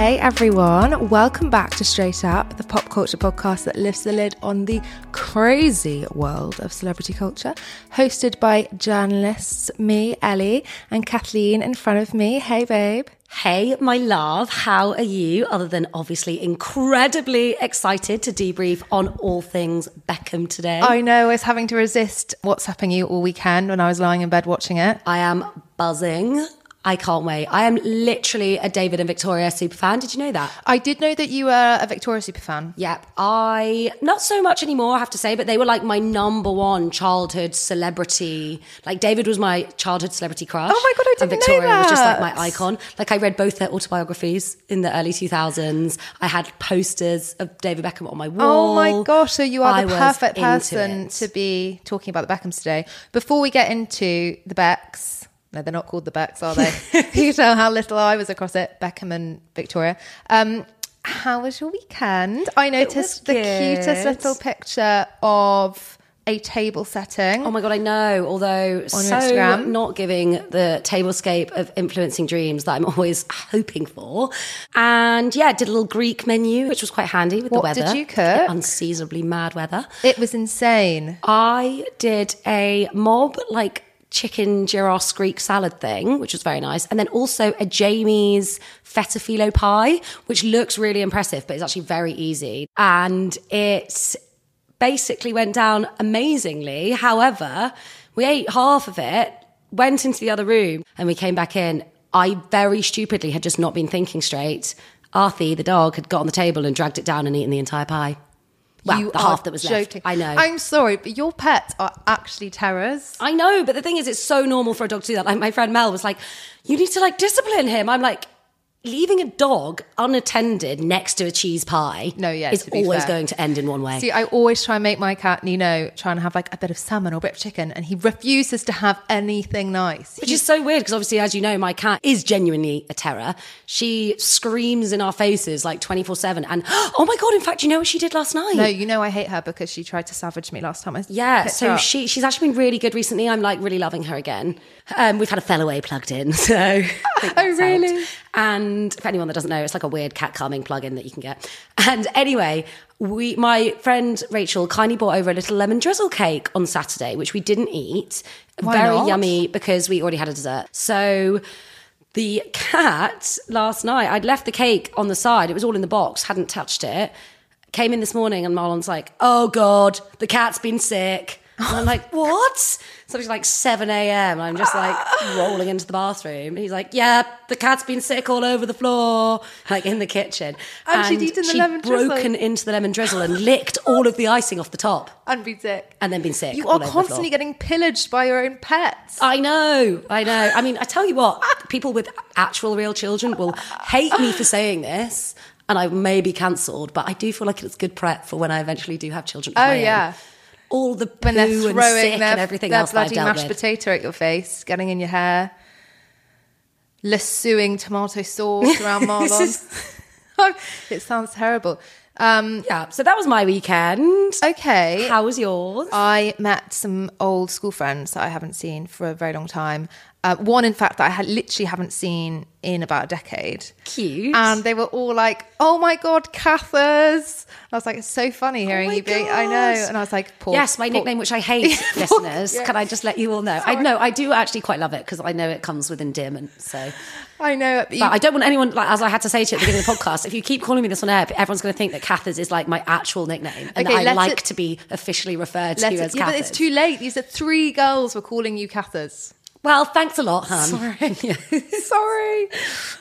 Hey everyone, welcome back to Straight Up, the pop culture podcast that lifts the lid on the crazy world of celebrity culture, hosted by journalists, me, Ellie, and Kathleen in front of me. Hey babe. Hey, my love, how are you? Other than obviously incredibly excited to debrief on all things Beckham today. I know, I was having to resist WhatsApping you all weekend when I was lying in bed watching it. I am buzzing. I can't wait. I am literally a David and Victoria superfan. Did you know that? I did know that you were a Victoria superfan. Yep. Not so much anymore, I have to say, but they were like my number one childhood celebrity. Like David was my childhood celebrity crush. Oh my God, I didn't know that. And Victoria was just like my icon. Like I read both their autobiographies in the early 2000s. I had posters of David Beckham on my wall. Oh my gosh, so you are the perfect person to be talking about the Beckhams today. Before we get into the Becks... No, they're not called the Becks, are they? You know how little I was across it, Beckham and Victoria. How was your weekend? I noticed the cutest little picture of a table setting. Oh my God, I know. Although on so Instagram. Not giving the tablescape of influencing dreams that I'm always hoping for. And yeah, did a little Greek menu, which was quite handy with the weather. What did you cook? Unseasonably mad weather. It was insane. I did a mob, like... chicken gyros Greek salad thing, which was very nice, and then also a Jamie's feta filo pie, which looks really impressive but it's actually very easy, and it basically went down amazingly. However, we ate half of it, went into the other room, and we came back in. I very stupidly had just not been thinking straight. Arthie the dog had got on the table and dragged it down and eaten the entire pie. Well, you the half that was joking. Left. I know. I'm sorry, but your pets are actually terrors. I know, but the thing is, it's so normal for a dog to do that. Like my friend Mel was like, you need to like discipline him. I'm like, leaving a dog unattended next to a cheese pie is always going to end in one way. See, I always try and make my cat, Nino, try and have like a bit of salmon or a bit of chicken, and he refuses to have anything nice. Which is so weird because obviously, as you know, my cat is genuinely a terror. She screams in our faces like 24/7 and, oh my God, in fact, you know what she did last night? No, you know I hate her because she tried to savage me last time. She's actually been really good recently. I'm like really loving her again. We've had a fellaway plugged in, so... Oh, really? Helped. And for anyone that doesn't know, it's like a weird cat calming plug-in that you can get. And anyway, my friend Rachel kindly brought over a little lemon drizzle cake on Saturday, which we didn't eat. Why Very not? Yummy, because we already had a dessert. So... the cat last night, I'd left the cake on the side. It was all in the box, hadn't touched it. Came in this morning and Marlon's like, oh God, the cat's been sick. And I'm like, what? So it's like 7 a.m. I'm just like rolling into the bathroom. And he's like, yeah, the cat's been sick all over the floor, like in the kitchen. And she'd eaten the lemon drizzle. She'd broken into the lemon drizzle and licked all of the icing off the top. And been sick. And then been sick. You are constantly getting pillaged by your own pets. I know. I mean, I tell you what, people with actual real children will hate me for saying this. And I may be cancelled, but I do feel like it's good prep for when I eventually do have children. Oh, yeah. All the poo and sick and everything else that I've dealt with. Bloody mashed potato at your face, getting in your hair, lassoing tomato sauce around Marlon. It sounds terrible. So that was my weekend. Okay. How was yours? I met some old school friends that I haven't seen for a very long time. One, in fact, that I literally haven't seen in about a decade. Cute. And they were all like, oh my God, Cathers. I was like, it's so funny hearing you being, I know. And I was like, Paul. Yes, my nickname, which I hate, listeners. Yes. Can I just let you all know? Sorry. I do actually quite love it because I know it comes with endearment. So I know. But I don't want anyone, like, as I had to say to you at the beginning of the podcast, if you keep calling me this on air, everyone's going to think that Cathers is like my actual nickname. And that I like to be officially referred to as Cathers. Yeah, but it's too late. These are three girls were calling you Cathers. Well, thanks a lot, hun. Sorry.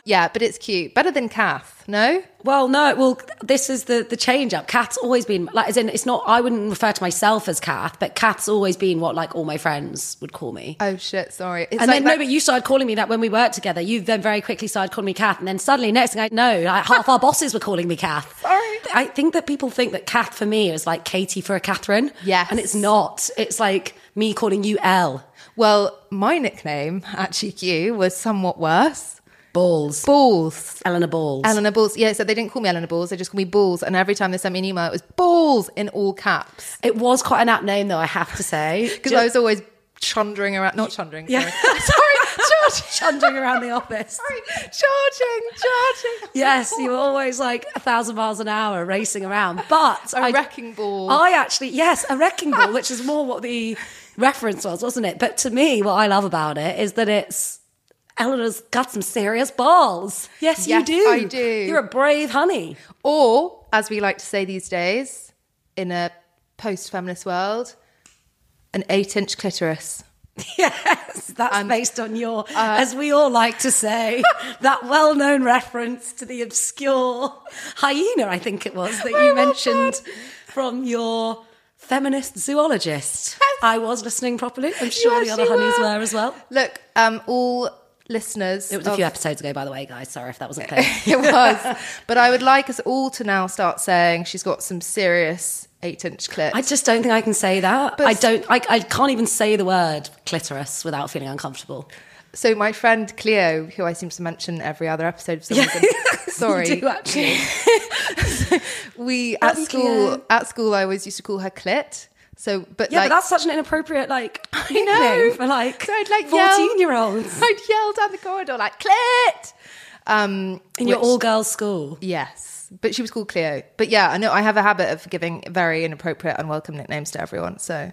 Yeah, but it's cute. Better than Kath, no? Well, no. Well, this is the change up. Kath's always been, like, as in, it's not, I wouldn't refer to myself as Kath, but Kath's always been what, like, all my friends would call me. Oh, shit, sorry. It's but you started calling me that when we worked together. You then very quickly started calling me Kath, and then suddenly, next thing I know, like, half our bosses were calling me Kath. Sorry. I think that people think that Kath, for me, is like Katie for a Catherine. Yes. And it's not. It's like me calling you Elle. Well, my nickname at GQ was somewhat worse. Balls. Eleanor Balls. Yeah, so they didn't call me Eleanor Balls. They just called me Balls. And every time they sent me an email, it was Balls in all caps. It was quite an apt name, though, I have to say. Because I was always chundering around. Not chundering, sorry. Charging around the office. Sorry. Charging. Yes, you were always like 1,000 miles an hour racing around. But a wrecking ball. I actually, yes, a wrecking ball, which is more what the reference was, wasn't it? But to me, what I love about it is that it's Eleanor's got some serious balls. Yes, you do. I do. You're a brave honey. Or, as we like to say these days, in a post-feminist world, an 8-inch clitoris. Yes, that's based on your, as we all like to say, that well-known reference to the obscure hyena, I think it was, that you mentioned from your feminist zoologist. I was listening properly. I'm sure the other honeys were as well. Look, all listeners... It was a few episodes ago, by the way, guys. Sorry if that wasn't clear. It was. But I would like us all to now start saying she's got some serious... 8-inch clit. I just don't think I can say that. But I can't even say the word clitoris without feeling uncomfortable. So my friend Cleo, who I seem to mention every other episode of something. Sorry. You do actually. At school I always used to call her clit. So but that's such an inappropriate nickname for so 14-year-olds. I'd yell down the corridor like clit. Your all-girls school. Yes. But she was called Cleo. But yeah, I know I have a habit of giving very inappropriate, unwelcome nicknames to everyone. So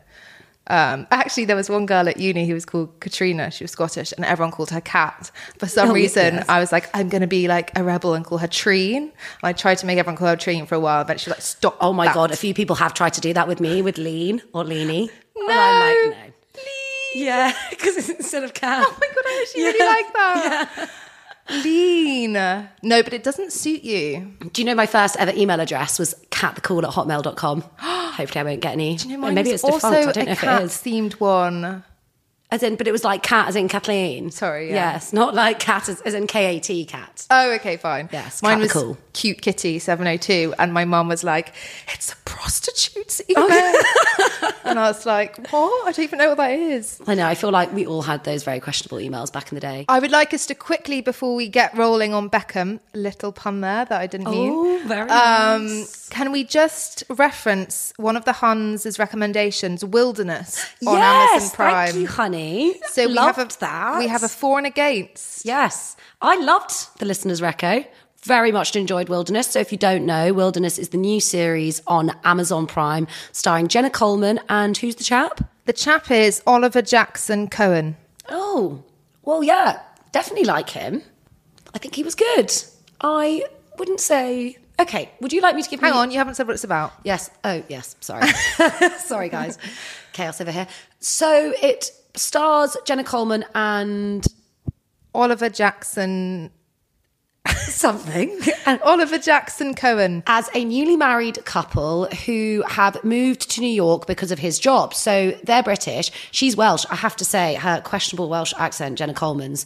actually, there was one girl at uni who was called Katrina. She was Scottish, and everyone called her Cat. For some reason, yes. I was like, I'm going to be like a rebel and call her Treen. And I tried to make everyone call her Treen for a while, but she was like, stop. Oh my God, a few people have tried to do that with me, with Lean or Leanie. No, I'm like, no. Lean. Yeah, because instead of Cat. Oh my God, I actually really like that. Yeah. Lean. No, but it doesn't suit you. Do you know my first ever email address was catthecool@hotmail.com? Hopefully I won't get any. Do you know mine? Maybe it's defunct. I don't know if it is. Themed one. As in, but it was like cat as in Kathleen. Sorry, yeah. Yes, not like cat as in K-A-T, cat. Oh, okay, fine. Yes, mine was cool. Cute Kitty 702, and my mum was like, it's a prostitute's email. Oh. And I was like, what? I don't even know what that is. I know, I feel like we all had those very questionable emails back in the day. I would like us to quickly, before we get rolling on Beckham, little pun there that I didn't mean. Oh, very nice. Can we just reference one of the Huns' recommendations, Wilderness, on Amazon Prime? Thank you, honey. So we have a for and against. Yes. I loved the listener's reco. Very much enjoyed Wilderness. So if you don't know, Wilderness is the new series on Amazon Prime starring Jenna Coleman and who's the chap? The chap is Oliver Jackson Cohen. Oh, well, yeah, definitely like him. I think he was good. I wouldn't say... Okay, would you like me to give Hang on, you haven't said what it's about. Yes. Oh, yes. Sorry. Sorry, guys. Chaos over here. So it... stars Jenna Coleman and Oliver Jackson something. And Oliver Jackson Cohen. As a newly married couple who have moved to New York because of his job. So they're British. She's Welsh. I have to say, her questionable Welsh accent, Jenna Coleman's,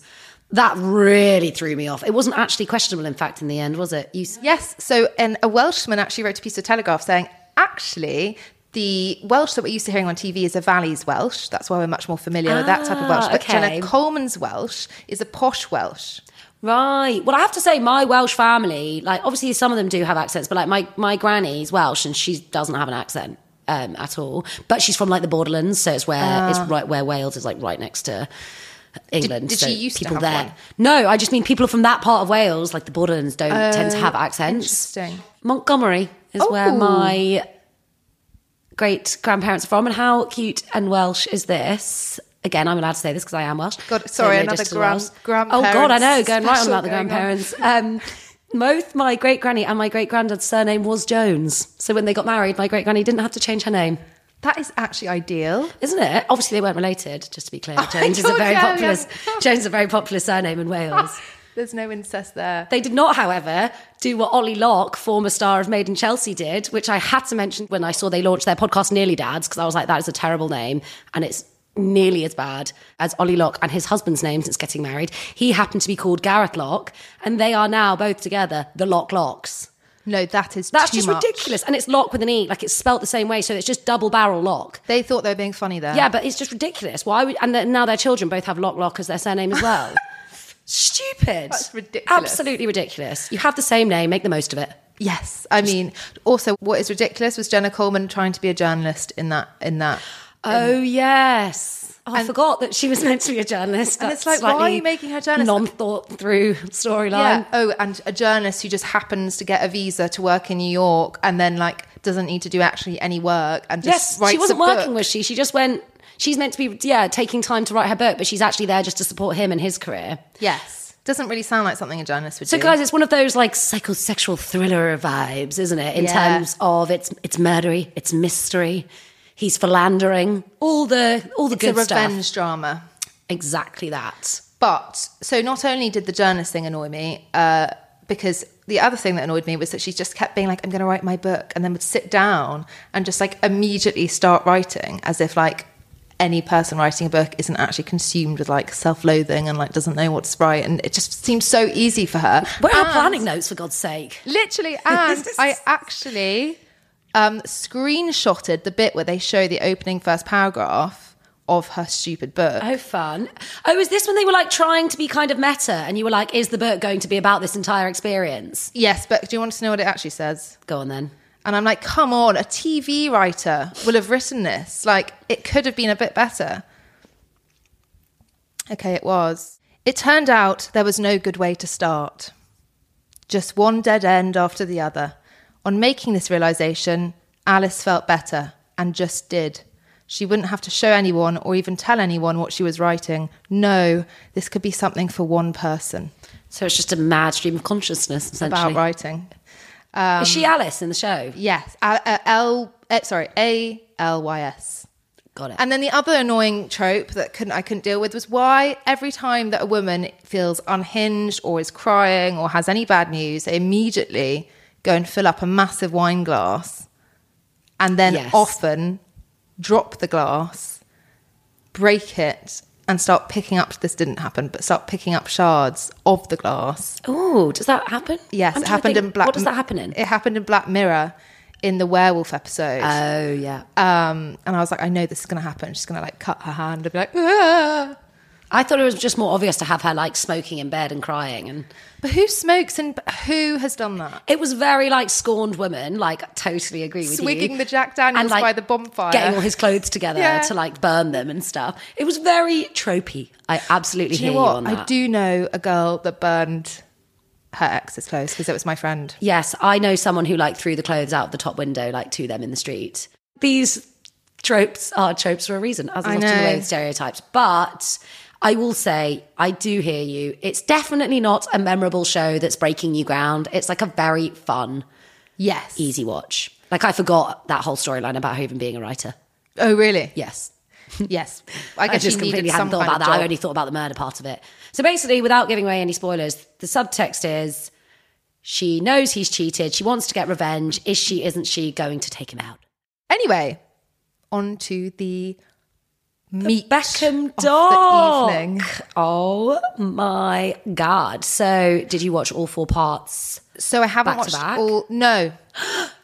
that really threw me off. It wasn't actually questionable, in fact, in the end, was it? Yes. So a Welshman actually wrote a piece of Telegraph saying, actually... the Welsh that we're used to hearing on TV is a Valley's Welsh. That's why we're much more familiar with that type of Welsh. But Jenna Coleman's Welsh is a posh Welsh. Right. Well, I have to say my Welsh family, like obviously some of them do have accents, but like my granny's Welsh and she doesn't have an accent at all. But she's from like the borderlands, so it's where it's right where Wales is like right next to England. Did she used people to have there? One? No, I just mean people from that part of Wales, like the borderlands, don't tend to have accents. Interesting. Montgomery is where my great-grandparents from, and how cute and Welsh is this? Again, I'm allowed to say this because I am Welsh. God, sorry, so another grandparents. Oh, God, I know, going right on about the grandparents. Both my great-granny and my great-granddad's surname was Jones. So when they got married, my great-granny didn't have to change her name. That is actually ideal. Isn't it? Obviously, they weren't related, just to be clear. Jones is a very popular surname in Wales. There's no incest there. They did not, however, do what Ollie Locke, former star of Made in Chelsea, did, which I had to mention when I saw they launched their podcast Nearly Dads, because I was like, that is a terrible name, and it's nearly as bad as Ollie Locke and his husband's name since getting married. He happened to be called Gareth Locke, and they are now both together the Locke Locks. No, that's just much. Ridiculous. And it's Locke with an E, like it's spelt the same way, so it's just double barrel Locke. They thought they were being funny there. Yeah, but it's just ridiculous. Now their children both have Locke Locke as their surname as well. Stupid. That's ridiculous. Absolutely ridiculous. You have the same name, make the most of it. Yes. I mean, also what is ridiculous was Jenna Coleman trying to be a journalist in that. Oh, yes. Oh, I forgot that she was meant to be a journalist. And it's like, why are you making her a journalist? Non-thought-through storyline. Yeah. Oh, and a journalist who just happens to get a visa to work in New York and then, like, doesn't need to do actually any work and just writes a book. Yes, she wasn't working, was she? She just went... She's meant to be, yeah, taking time to write her book, but she's actually there just to support him and his career. Yes. Doesn't really sound like something a journalist would do. So, guys, it's one of those, like, psychosexual thriller vibes, isn't it? In terms of it's murdery, it's mystery... He's philandering, all the good stuff. It's a revenge drama. Exactly that. But, so not only did the journalist thing annoy me, because the other thing that annoyed me was that she just kept being like, I'm going to write my book, and then would sit down and just, like, immediately start writing, as if, like, any person writing a book isn't actually consumed with, like, self-loathing and, like, doesn't know what to write, and it just seems so easy for her. Where are our planning notes, for God's sake? Literally, and I actually... screenshotted the bit where they show the opening first paragraph of her stupid book. Oh, fun. Oh, is this when they were, like, trying to be kind of meta and you were like, is the book going to be about this entire experience? Yes, but do you want to know what it actually says? Go on then. And I'm like, come on, a TV writer will have written this. Like, it could have been a bit better. Okay, it was. It turned out there was no good way to start. Just one dead end after the other. On making this realisation, Alice felt better and just did. She wouldn't have to show anyone or even tell anyone what she was writing. No, this could be something for one person. So it's just a mad stream of consciousness, essentially. About writing. Is she Alice in the show? Yes. A-L-Y-S. Got it. And then the other annoying trope that I couldn't deal with was why every time that a woman feels unhinged or is crying or has any bad news, they immediately... go and fill up a massive wine glass and then often drop the glass, break it and start picking up, this didn't happen, but start picking up shards of the glass. Oh, does that happen? Yes, it happened in Black... What does that happen in? It happened in Black Mirror in the werewolf episode. Oh, yeah. And I was like, I know this is going to happen. She's going to, like, cut her hand and be like, ah. I thought it was just more obvious to have her, like, smoking in bed and crying. But who smokes and who has done that? It was very, like, scorned women, like, I totally agree with you. Swigging the Jack Daniels and, like, by the bonfire. Getting all his clothes together to, like, burn them and stuff. It was very tropey. I absolutely hear you on that. I do know a girl that burned her ex's clothes because it was my friend. Yes, I know someone who, like, threw the clothes out the top window, like, to them in the street. These tropes are tropes for a reason, as is often the way with stereotypes. But... I will say, I do hear you. It's definitely not a memorable show that's breaking new ground. It's like a very fun, easy watch. Like, I forgot that whole storyline about her even being a writer. Oh, really? Yes. Yes. I guess I just completely hadn't thought about that. I only thought about the murder part of it. So basically, without giving away any spoilers, the subtext is she knows he's cheated. She wants to get revenge. Is she, isn't she going to take him out? Anyway, on to the Beckham doc. Evening. Oh my God. So did you watch all four parts? So I haven't watched all. No.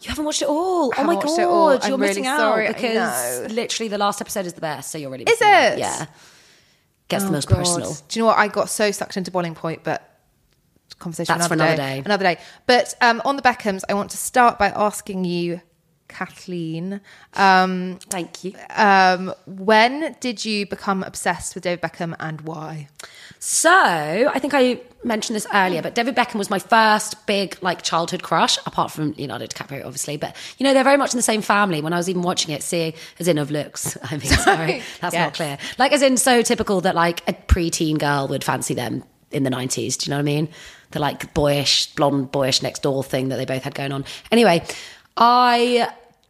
You haven't watched it all? Oh my God. You're I'm missing really out sorry. Because literally the last episode is the best. So you're really missing out. Is it? Yeah. Gets the most personal. Do you know what? I got so sucked into Boiling Point, but conversation that's another day. But on the Beckhams, I want to start by asking you, Kathleen, thank you. When did you become obsessed with David Beckham and why? So I think I mentioned this earlier, but David Beckham was my first big, like, childhood crush, apart from Leonardo DiCaprio, obviously. But you know, they're very much in the same family. When I was even watching it, seeing as in of looks, I mean, sorry, that's not clear. Like, as in, so typical that, like, a preteen girl would fancy them in the 90s. Do you know what I mean? The, like, blonde boyish next door thing that they both had going on. Anyway. I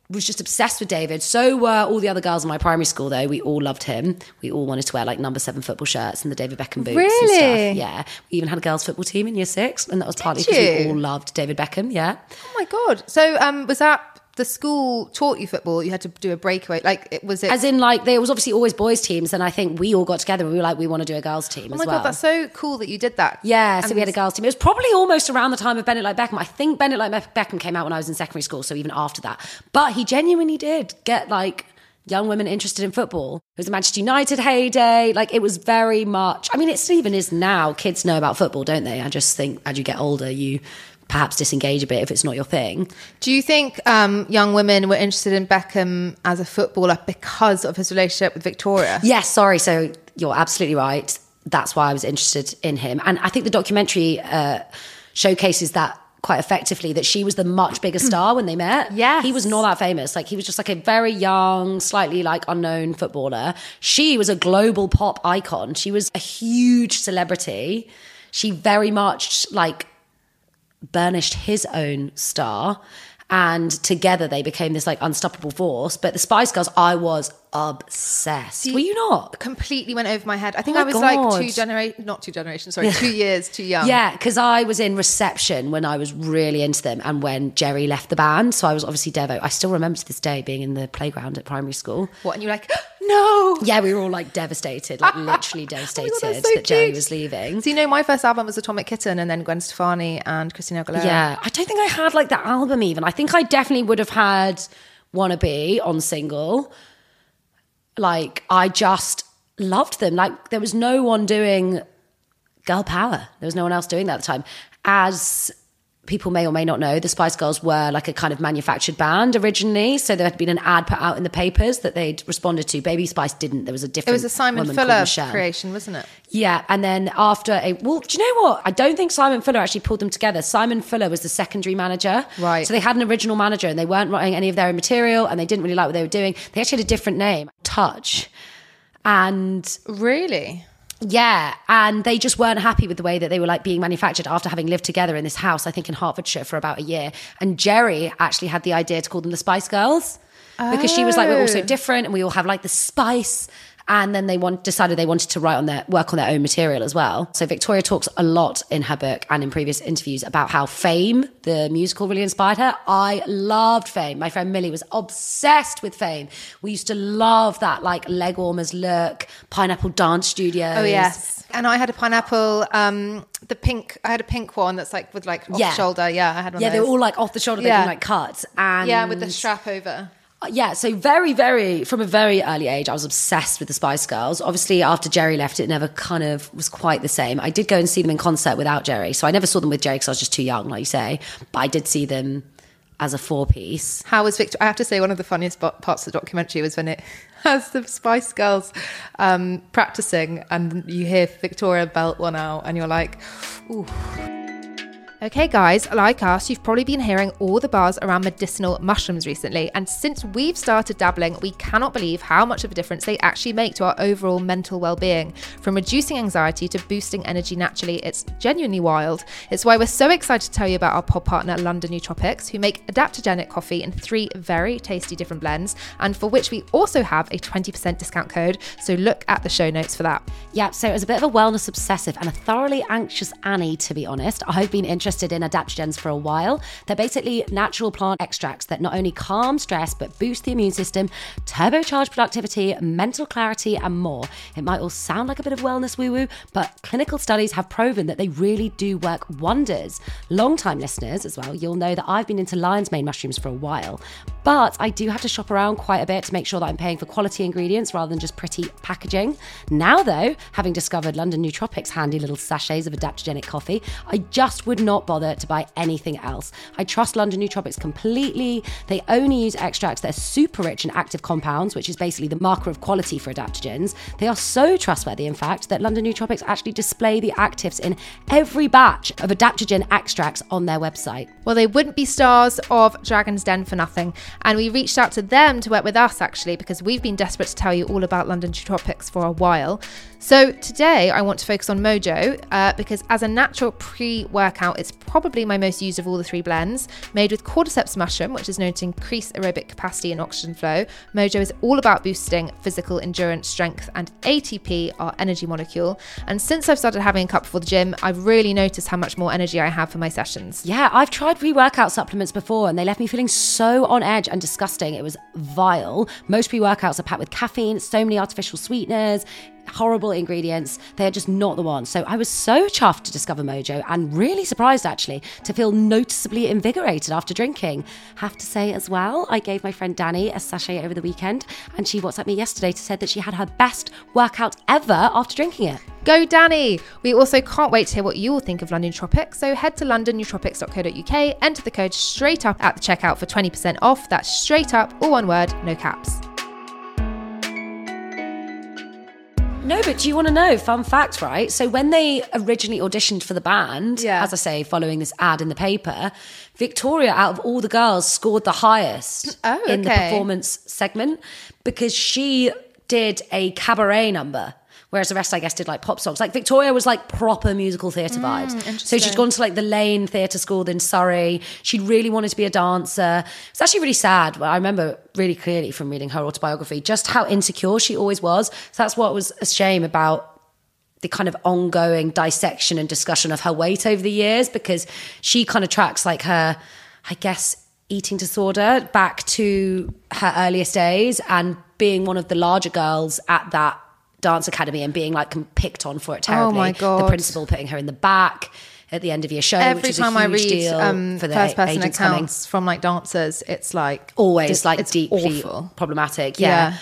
was just obsessed with David. So were all the other girls in my primary school, though. We all loved him. We all wanted to wear, like, number 7 football shirts and the David Beckham boots and stuff. Yeah. We even had a girls' football team in year 6, and that was partly because we all loved David Beckham, Oh, my God. So was that the school taught you football? You had to do a breakaway? Like, was it... As in, like, there was obviously always boys' teams, and I think we all got together and we were like, we want to do a girls' team as well. Oh, my God, that's so cool that you did that. Yeah, so we had a girls' team. It was probably almost around the time of Bend It Like Beckham. I think Bend It Like Beckham came out when I was in secondary school, so even after that. But he genuinely did get, like, young women interested in football. It was the Manchester United heyday. Like, it was very much... I mean, it even is now. Kids know about football, don't they? I just think as you get older, you perhaps disengage a bit if it's not your thing. Do you think young women were interested in Beckham as a footballer because of his relationship with Victoria? Yes, sorry. So you're absolutely right. That's why I was interested in him. And I think the documentary showcases that quite effectively, that she was the much bigger star when they met. Yeah, he was not that famous. Like, he was just like a very young, slightly like unknown footballer. She was a global pop icon. She was a huge celebrity. She very much like burnished his own star, and together they became this like unstoppable force. But the Spice Girls, I was obsessed. Were you not? Completely went over my head. I think I was like not two generations, sorry, 2 years too young. Yeah, because I was in reception when I was really into them and when Jerry left the band. So I was obviously Devo. I still remember to this day being in the playground at primary school. What, and you're like, no. Yeah, we were all like devastated, like literally devastated. Oh God, that's so that Jerry was leaving. So, you know, my first album was Atomic Kitten and then Gwen Stefani and Christina Aguilera. Yeah, I don't think I had like that album even. I think I definitely would have had Wannabe on single. Like, I just loved them. Like, there was no one doing girl power. There was no one else doing that at the time. As people may or may not know, the Spice Girls were like a kind of manufactured band originally. So there had been an ad put out in the papers that they'd responded to. Baby Spice didn't. There was a different. It was a Simon Fuller creation, wasn't it? Yeah. And then after a, well, do you know what? I don't think Simon Fuller actually pulled them together. Simon Fuller was the secondary manager. Right. So they had an original manager and they weren't writing any of their own material and they didn't really like what they were doing. They actually had a different name, Touch. And really? Yeah, and they just weren't happy with the way that they were like being manufactured after having lived together in this house, I think in Hertfordshire for about a year. And Jerry actually had the idea to call them the Spice Girls because she was like, we're all so different and we all have like the spice. And then they decided they wanted to work on their own material as well. So Victoria talks a lot in her book and in previous interviews about how Fame, the musical, really inspired her. I loved Fame. My friend Millie was obsessed with Fame. We used to love that like leg warmers look, Pineapple dance studios. Oh yes. And I had a Pineapple, I had a pink one that's like with like off the shoulder. Yeah, I had one of those. Yeah, they were all like off the shoulder. They were like cut. And yeah, with the strap over. Yeah, so very, very, from a very early age, I was obsessed with the Spice Girls. Obviously, after Jerry left, it never kind of was quite the same. I did go and see them in concert without Jerry. So I never saw them with Jerry because I was just too young, like you say. But I did see them as a four-piece. How was Victoria? I have to say, one of the funniest parts of the documentary was when it has the Spice Girls practicing and you hear Victoria belt one out and you're like, ooh. Okay guys, like us, you've probably been hearing all the buzz around medicinal mushrooms recently, and since we've started dabbling, we cannot believe how much of a difference they actually make to our overall mental well-being. From reducing anxiety to boosting energy naturally, it's genuinely wild. It's why we're so excited to tell you about our pod partner London Nootropics, who make adaptogenic coffee in 3 very tasty different blends, and for which we also have a 20% discount code, so look at the show notes for that. Yeah, so as a bit of a wellness obsessive and a thoroughly anxious Annie, to be honest, I've been interested in adaptogens for a while. They're basically natural plant extracts that not only calm stress but boost the immune system, turbocharge productivity, mental clarity and more. It might all sound like a bit of wellness woo-woo, but clinical studies have proven that they really do work wonders. Long-time listeners as well, you'll know that I've been into lion's mane mushrooms for a while, but I do have to shop around quite a bit to make sure that I'm paying for quality ingredients rather than just pretty packaging. Now though, having discovered London Nootropics' handy little sachets of adaptogenic coffee, I just would not bother to buy anything else. I trust London Nootropics completely. They only use extracts that are super rich in active compounds, which is basically the marker of quality for adaptogens. They are so trustworthy, in fact, that London Nootropics actually display the actives in every batch of adaptogen extracts on their website. Well, they wouldn't be stars of Dragon's Den for nothing. And we reached out to them to work with us, actually, because we've been desperate to tell you all about London Nootropics for a while. So today I want to focus on Mojo because as a natural pre-workout, it's probably my most used of all the 3 blends. Made with cordyceps mushroom, which is known to increase aerobic capacity and oxygen flow, Mojo is all about boosting physical endurance, strength, and ATP, our energy molecule. And since I've started having a cup before the gym, I've really noticed how much more energy I have for my sessions. Yeah, I've tried pre-workout supplements before and they left me feeling so on edge and disgusting. It was vile. Most pre-workouts are packed with caffeine, so many artificial sweeteners, horrible ingredients. They're just not the one. So I was so chuffed to discover Mojo and really surprised actually to feel noticeably invigorated after drinking. Have to say as well, I gave my friend Danny a sachet over the weekend and she WhatsApped me yesterday to say that she had her best workout ever after drinking it. Go Danny! We also can't wait to hear what you all think of London Nootropics, so head to londonnootropics.co.uk, enter the code straight up at the checkout for 20% off. That's straight up, all one word, no caps. No, but do you want to know? Fun fact, right? So when they originally auditioned for the band, as I say, following this ad in the paper, Victoria, out of all the girls, scored the highest in the performance segment because she did a cabaret number, whereas the rest, I guess, did like pop songs. Like Victoria was like proper musical theatre vibes. So she'd gone to like the Lane Theatre School in Surrey. She really wanted to be a dancer. It's actually really sad. I remember really clearly from reading her autobiography just how insecure she always was. So that's what was a shame about the kind of ongoing dissection and discussion of her weight over the years, because she kind of tracks like her, I guess, eating disorder back to her earliest days and being one of the larger girls at that dance academy and being like picked on for it terribly. Oh my God. The principal putting her in the back at the end of your show. Every which is time a huge I read deal for the first person accounts coming from like dancers, it's like always just, like it's deeply awful. Problematic. Yeah.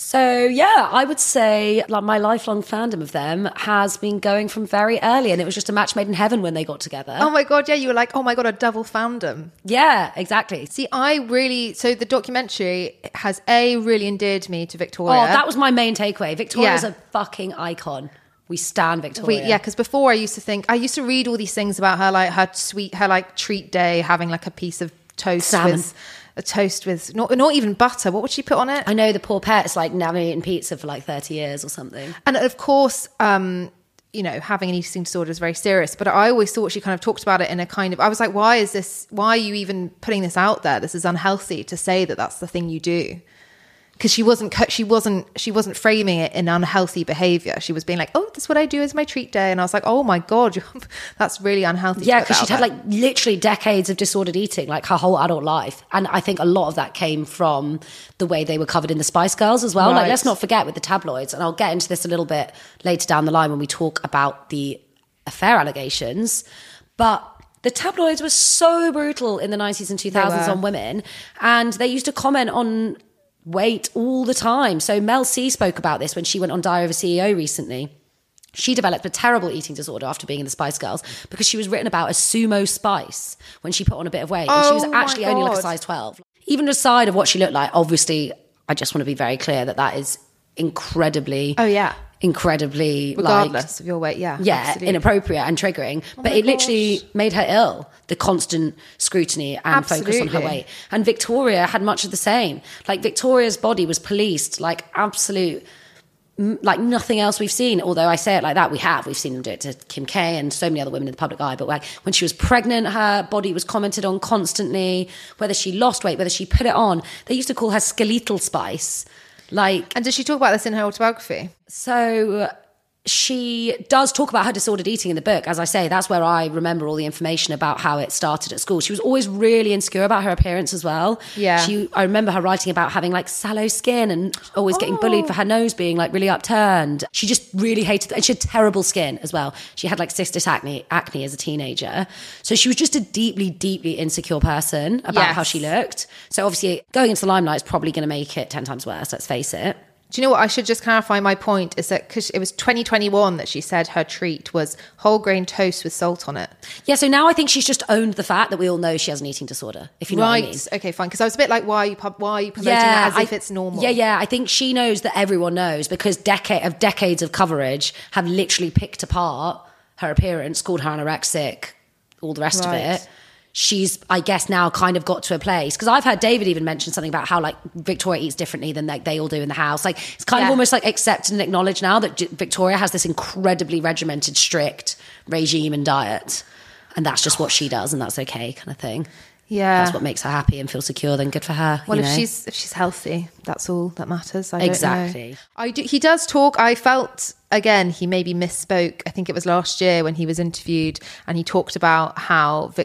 So yeah, I would say like my lifelong fandom of them has been going from very early, and it was just a match made in heaven when they got together. Oh my God, yeah, you were like, oh my God, a double fandom. Yeah, exactly. See, so the documentary has really endeared me to Victoria. Oh, that was my main takeaway. Victoria's a fucking icon. We stan Victoria. Because before I used to read all these things about her, like her like treat day, having like a piece of toast salmon. A toast with not even butter. What would she put on it? I know, the poor pet's like now eating pizza for like 30 years or something. And of course, having an eating disorder is very serious. But I always thought she kind of talked about it in a kind of, I was like, why are you even putting this out there? This is unhealthy to say that that's the thing you do. Because she wasn't framing it in unhealthy behaviour. She was being like, oh, that's what I do as my treat day. And I was like, oh my God, that's really unhealthy. Yeah, because she'd had like literally decades of disordered eating, like her whole adult life. And I think a lot of that came from the way they were covered in the Spice Girls as well. Right. Like, let's not forget with the tabloids, and I'll get into this a little bit later down the line when we talk about the affair allegations, but the tabloids were so brutal in the 90s and 2000s on women, and they used to comment on weight all the time. So Mel C spoke about this when she went on Diary of a CEO recently. She developed a terrible eating disorder after being in the Spice Girls because she was written about as sumo spice when she put on a bit of weight. And she was actually only like a size 12. Even aside of what she looked like, obviously, I just want to be very clear that is incredibly... Oh, yeah. Incredibly, regardless of your weight, absolutely. Inappropriate and triggering. But it literally made her ill, the constant scrutiny and focus on her weight. And Victoria had much of the same. Like, Victoria's body was policed like absolute, like nothing else we've seen. Although I say it like that, we've seen them do it to Kim K and so many other women in the public eye. But like, when she was pregnant, her body was commented on constantly, whether she lost weight, whether she put it on. They used to call her skeletal spice. Like, and does she talk about this in her autobiography? So she does talk about her disordered eating in the book. As I say, that's where I remember all the information about how it started at school. She was always really insecure about her appearance as well. Yeah. I remember her writing about having like sallow skin and always getting bullied for her nose being like really upturned. She just really hated that. And she had terrible skin as well. She had like cystic acne as a teenager. So she was just a deeply, deeply insecure person about how she looked. So obviously going into the limelight is probably going to make it 10 times worse, let's face it. Do you know what? I should just clarify my point is that because it was 2021 that she said her treat was whole grain toast with salt on it. Yeah, so now I think she's just owned the fact that we all know she has an eating disorder, if you know what I mean. Okay, fine. Because I was a bit like, why are you promoting that as if it's normal? Yeah. I think she knows that everyone knows because decades of coverage have literally picked apart her appearance, called her anorexic, all the rest of it. She's, I guess, now kind of got to a place. Because I've heard David even mention something about how, like, Victoria eats differently than, like, they all do in the house. Like, it's kind of almost, like, accepted and acknowledged now that Victoria has this incredibly regimented, strict regime and diet. And that's just what she does, and that's okay kind of thing. Yeah. That's what makes her happy and feel secure, then good for her. Well, if she's healthy, that's all that matters. I don't know. He does talk, I felt, again, he maybe misspoke. I think it was last year when he was interviewed and he talked about how he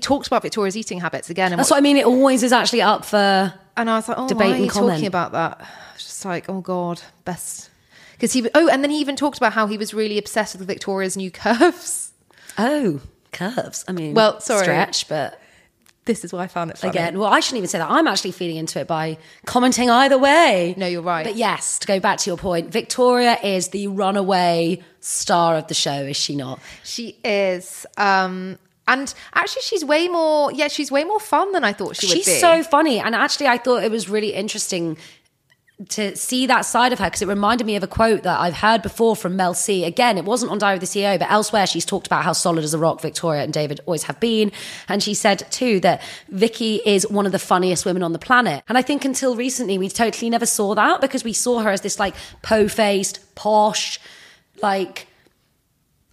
talked about Victoria's eating habits again. And that's what I mean. It always is actually up for debate and comment. And I was like, why are you talking about that? I was just like, oh God, best. Because and then he even talked about how he was really obsessed with Victoria's new curves. Oh, curves. I mean, well, sorry. Stretch, but... This is why I found it funny. Again, well, I shouldn't even say that. I'm actually feeding into it by commenting either way. No, you're right. But yes, to go back to your point, Victoria is the runaway star of the show, is she not? She is. And actually, she's way more fun than I thought she would be. She's so funny. And actually, I thought it was really interesting to see that side of her, because it reminded me of a quote that I've heard before from Mel C. Again, it wasn't on Diary of the CEO, but elsewhere she's talked about how solid as a rock Victoria and David always have been. And she said too that Vicky is one of the funniest women on the planet. And I think until recently we totally never saw that, because we saw her as this like po-faced, posh, like...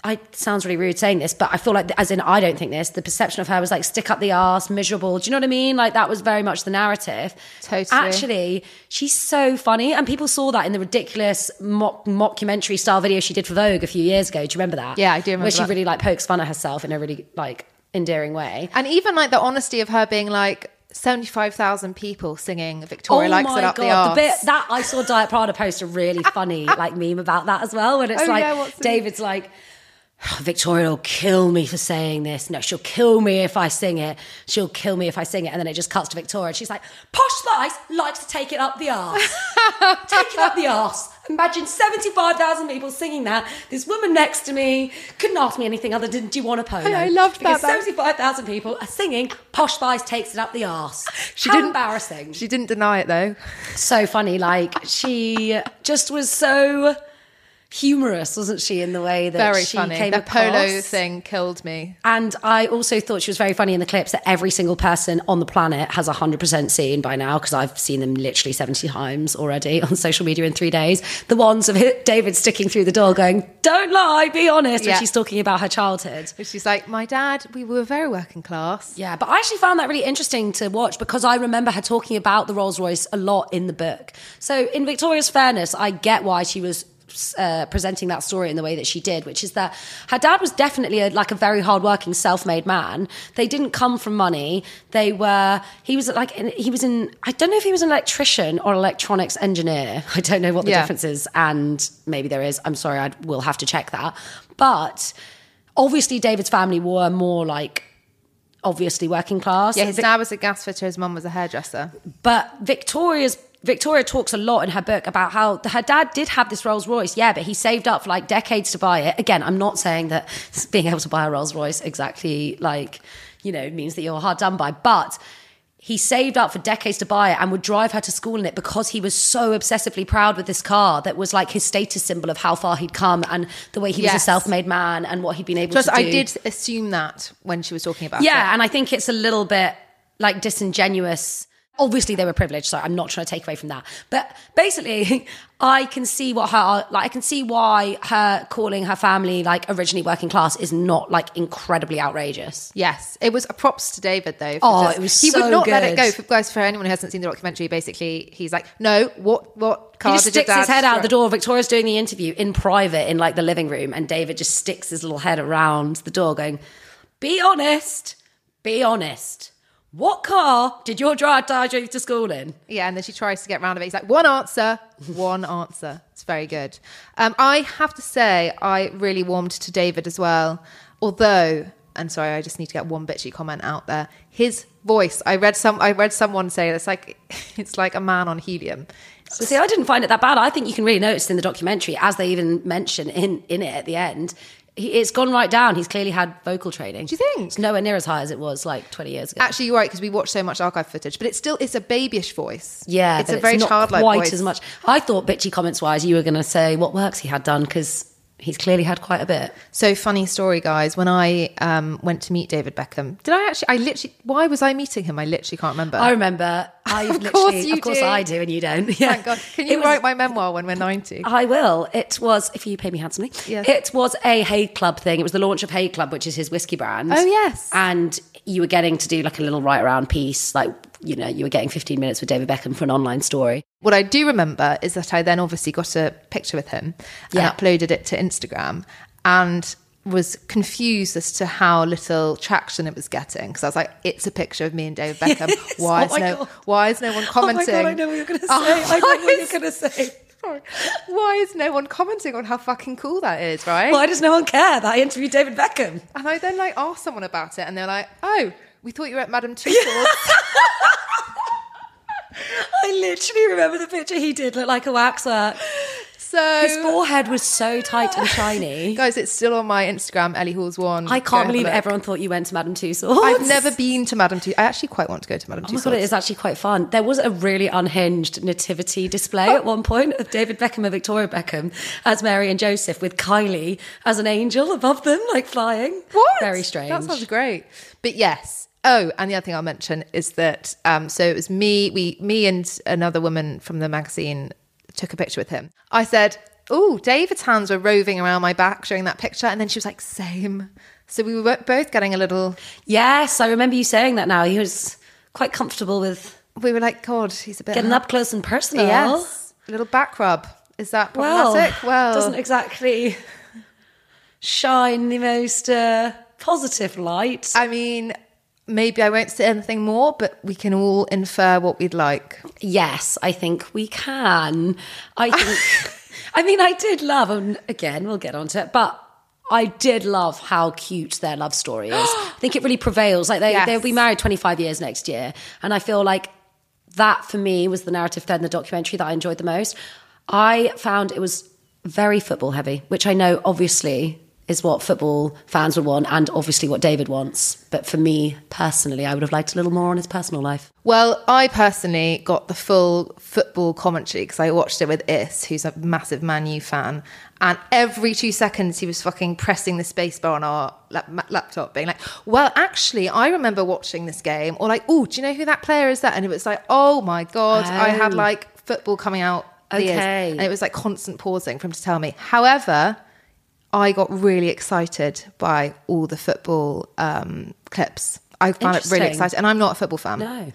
it sounds really rude saying this, but I feel like, as in, I don't think this, the perception of her was like stick up the arse, miserable. Do you know what I mean? Like, that was very much the narrative. Totally. Actually, she's so funny. And people saw that in the ridiculous mockumentary style video she did for Vogue a few years ago. Do you remember that? Yeah, I do remember Where she really like pokes fun at herself in a really like endearing way. And even like the honesty of her being like, 75,000 people singing Victoria Likes It Up the Arse. That I saw Diet Prada post a really funny like meme about that as well. When it's David's like... Victoria will kill me for saying this. No, she'll kill me if I sing it. She'll kill me if I sing it. And then it just cuts to Victoria. She's like, Posh Spice likes to take it up the arse. Take it up the arse. Imagine 75,000 people singing that. This woman next to me couldn't ask me anything other than, do you want a polo? I loved that. Because 75,000 people are singing Posh Spice takes it up the arse. How embarrassing. She didn't deny it though. So funny. Like, she just was so... humorous, wasn't she, in the way that very she funny. Came the across. Polo thing killed me. And I also thought she was very funny in the clips that every single person on the planet has 100% seen by now, because I've seen them literally 70 times already on social media in 3 days. The ones of David sticking through the door going, don't lie, be honest, when she's talking about her childhood. But she's like, my dad, we were very working class. Yeah, but I actually found that really interesting to watch, because I remember her talking about the Rolls Royce a lot in the book. So in Victoria's fairness, I get why she was presenting that story in the way that she did, which is that her dad was definitely a very hardworking, self-made man. They didn't come from money. I don't know if he was an electrician or electronics engineer. I don't know what the difference is, and maybe there is. I'm sorry, I will have to check that. But obviously, David's family were more like obviously working class. Yeah, his dad was a gasfitter, his mum was a hairdresser. But Victoria talks a lot in her book about how her dad did have this Rolls Royce, but he saved up for like decades to buy it. Again, I'm not saying that being able to buy a Rolls Royce exactly means that you're hard done by, but he saved up for decades to buy it and would drive her to school in it, because he was so obsessively proud with this car that was like his status symbol of how far he'd come and the way he was a self-made man and what he'd been able to do. I did assume that when she was talking about it. Yeah, and I think it's a little bit like disingenuous. Obviously, they were privileged, so I'm not trying to take away from that. But basically, I can see why her calling her family like originally working class is not like incredibly outrageous. Yes, it was a props to David though. It was so good. He would not let it go. For anyone who hasn't seen the documentary, basically he's like, no, what car did your dad? He just sticks his head out the door. Victoria's doing the interview in private in like the living room, and David just sticks his little head around the door, going, "Be honest." What car did your dad drive you to school in? Yeah, and then she tries to get round of it. He's like, one answer. It's very good. I have to say, I really warmed to David as well. Although, and sorry, I just need to get one bitchy comment out there. His voice, I read someone say it's like a man on helium. See, I didn't find it that bad. I think you can really notice in the documentary, as they even mention in it at the end. It's gone right down. He's clearly had vocal training. Do you think? It's nowhere near as high as it was like 20 years ago. Actually, you're right, because we watch so much archive footage, but it's a babyish voice. Yeah, it's a very childlike voice. Quite as much. I thought, bitchy comments-wise, you were going to say what works he had done, because he's clearly had quite a bit. So, funny story, guys. When I went to meet David Beckham, why was I meeting him? I literally can't remember. I remember. Of course I do, and you don't. Yeah. Thank God. Can you write my memoir when we're 90? I will. It was, if you pay me handsomely, yes. It was a Hay Club thing. It was the launch of Hay Club, which is his whiskey brand. Oh, yes. And you were getting to do like a little write-around piece, like, you were getting 15 minutes with David Beckham for an online story. What I do remember is that I then obviously got a picture with him and uploaded it to Instagram, and was confused as to how little traction it was getting, because I was like, it's a picture of me and David Beckham. Yes. Why is no one commenting? Oh my God, I know what you're going to say. I know what you're going to say. Why is no one commenting on how fucking cool that is, right? Why does no one care that I interviewed David Beckham? And I then asked someone about it, and they're like, oh, we thought you were at Madame Tussauds. I literally remember the picture he did look like a waxwork. So his forehead was so tight and shiny. Guys, it's still on my Instagram, Ellie Halls One. I can't believe everyone thought you went to Madame Tussauds. I've never been to Madame Tussauds. I actually quite want to go to Madame Tussauds. Oh my God, it is actually quite fun. There was a really unhinged nativity display at one point of David Beckham and Victoria Beckham as Mary and Joseph with Kylie as an angel above them, like flying. What? Very strange. That sounds great. But yes. Oh, and the other thing I'll mention is that, so it was me and another woman from the magazine took a picture with him. I said, oh, David's hands were roving around my back during that picture. And then she was like, same. So we were both getting a little... Yes, I remember you saying that now. He was quite comfortable with... We were like, God, he's a bit... Getting up close and personal. Yes, a little back rub. Is that problematic? Well, doesn't exactly shine the most positive light. I mean... Maybe I won't say anything more, but we can all infer what we'd like. Yes, I think we can. I mean, I did love, and again, we'll get onto it, but I did love how cute their love story is. I think it really prevails. Like they'll be married 25 years next year. And I feel like that, for me, was the narrative thread in the documentary that I enjoyed the most. I found it was very football heavy, which I know, obviously... is what football fans would want and obviously what David wants. But for me, personally, I would have liked a little more on his personal life. Well, I personally got the full football commentary because I watched it with Iss, who's a massive Man U fan. And every 2 seconds, he was fucking pressing the spacebar on our laptop, being like, well, actually, I remember watching this game. Or like, oh, do you know who that player is that? And it was like, oh my God, I had like football coming out the ears. And it was like constant pausing for him to tell me. However... I got really excited by all the football clips. I found it really exciting. And I'm not a football fan. No.